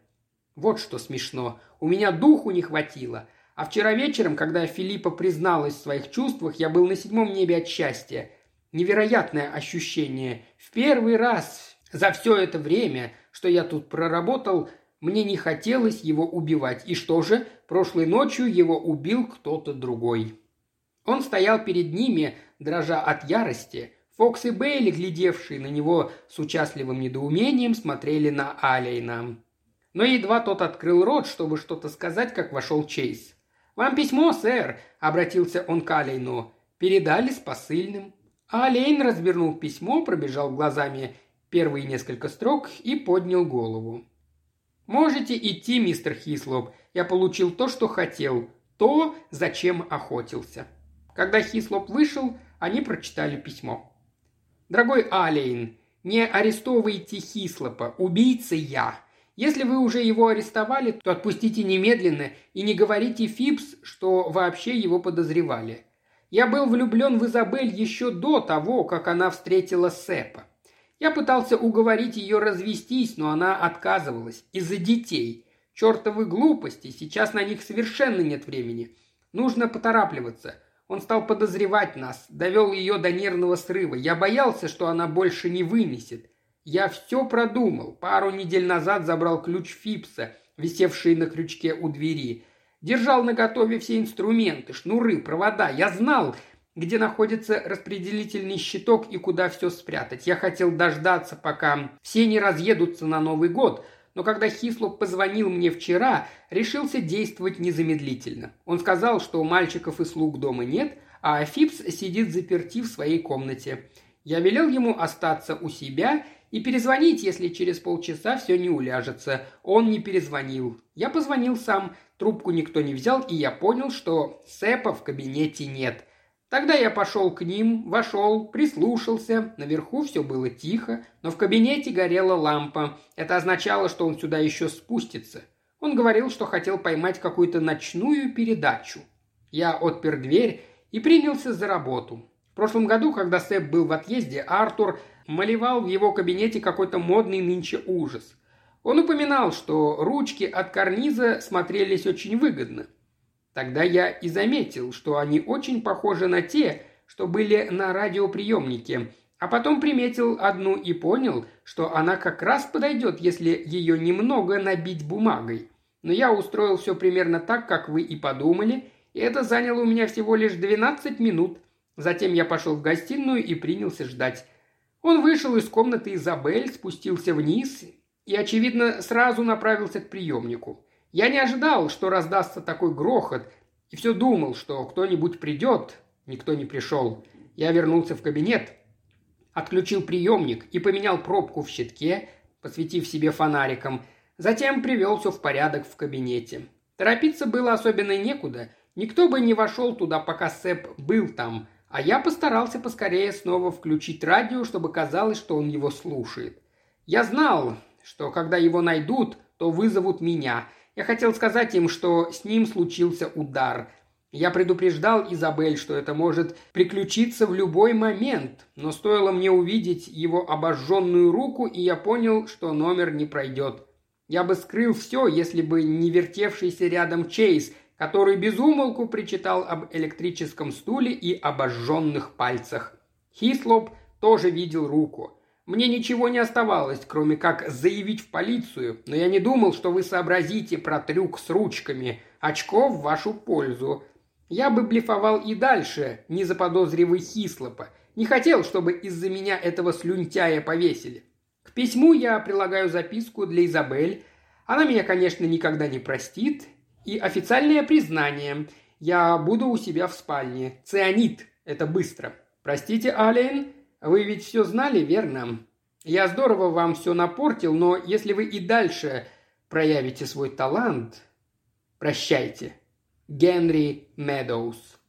Вот что смешно. У меня духу не хватило. А вчера вечером, когда Филиппа призналась в своих чувствах, я был на седьмом небе от счастья. Невероятное ощущение. В первый раз за все это время, что я тут проработал, мне не хотелось его убивать. И что же, прошлой ночью его убил кто-то другой. Он стоял перед ними, дрожа от ярости. Фокс и Бейли, глядевшие на него с участливым недоумением, смотрели на Аллейна. Но едва тот открыл рот, чтобы что-то сказать, как вошел Чейз. «Вам письмо, сэр!» – обратился он к Аллейну. «Передали с посыльным». Аллейн развернул письмо, пробежал глазами первые несколько строк и поднял голову. «Можете идти, мистер Хислоп. Я получил то, что хотел. То, зачем охотился». Когда Хислоп вышел, они прочитали письмо. «Дорогой Аллейн, не арестовывайте Хислопа. Убийца я. Если вы уже его арестовали, то отпустите немедленно и не говорите Фипс, что вообще его подозревали. Я был влюблен в Изабель еще до того, как она встретила Сепа. Я пытался уговорить ее развестись, но она отказывалась из-за детей. Чертовы глупости, сейчас на них совершенно нет времени. Нужно поторапливаться. Он стал подозревать нас, довел ее до нервного срыва. Я боялся, что она больше не вынесет. Я все продумал. Пару недель назад забрал ключ Фипса, висевший на крючке у двери. Держал наготове все инструменты, шнуры, провода. Я знал, где находится распределительный щиток и куда все спрятать. Я хотел дождаться, пока все не разъедутся на Новый год. Но когда Хислоп позвонил мне вчера, решился действовать незамедлительно. Он сказал, что мальчиков и слуг дома нет, а Фипс сидит заперти в своей комнате. Я велел ему остаться у себя и перезвонить, если через полчаса все не уляжется. Он не перезвонил. Я позвонил сам, трубку никто не взял, и я понял, что Сэпа в кабинете нет. Тогда я пошел к ним, вошел, прислушался. Наверху все было тихо, но в кабинете горела лампа. Это означало, что он сюда еще спустится. Он говорил, что хотел поймать какую-то ночную передачу. Я отпер дверь и принялся за работу. В прошлом году, когда Сэп был в отъезде, Артур малевал в его кабинете какой-то модный нынче ужас. Он упоминал, что ручки от карниза смотрелись очень выгодно. Тогда я и заметил, что они очень похожи на те, что были на радиоприемнике, а потом приметил одну и понял, что она как раз подойдет, если ее немного набить бумагой. Но я устроил все примерно так, как вы и подумали, и это заняло у меня всего лишь двенадцать минут. Затем я пошел в гостиную и принялся ждать. Он вышел из комнаты Изабель, спустился вниз и, очевидно, сразу направился к приемнику. Я не ожидал, что раздастся такой грохот, и все думал, что кто-нибудь придет. Никто не пришел. Я вернулся в кабинет, отключил приемник и поменял пробку в щитке, посветив себе фонариком. Затем привел все в порядок в кабинете. Торопиться было особенно некуда. Никто бы не вошел туда, пока Сэп был там. А я постарался поскорее снова включить радио, чтобы казалось, что он его слушает. Я знал, что когда его найдут, то вызовут меня. Я хотел сказать им, что с ним случился удар. Я предупреждал Изабель, что это может приключиться в любой момент, но стоило мне увидеть его обожженную руку, и я понял, что номер не пройдет. Я бы скрыл все, если бы не вертевшийся рядом Чейз, который безумолку причитал об электрическом стуле и обожженных пальцах. Хислоп тоже видел руку. Мне ничего не оставалось, кроме как заявить в полицию, но я не думал, что вы сообразите про трюк с ручками. Очко в вашу пользу. Я бы блефовал и дальше, не заподозривая Хислопа. Не хотел, чтобы из-за меня этого слюнтяя повесили. К письму я прилагаю записку для Изабель. Она меня, конечно, никогда не простит. И официальное признание. Я буду у себя в спальне. Цианид. Это быстро. Простите, Аллейн, вы ведь все знали, верно? Я здорово вам все напортил, но если вы и дальше проявите свой талант... Прощайте. Генри Медоуз.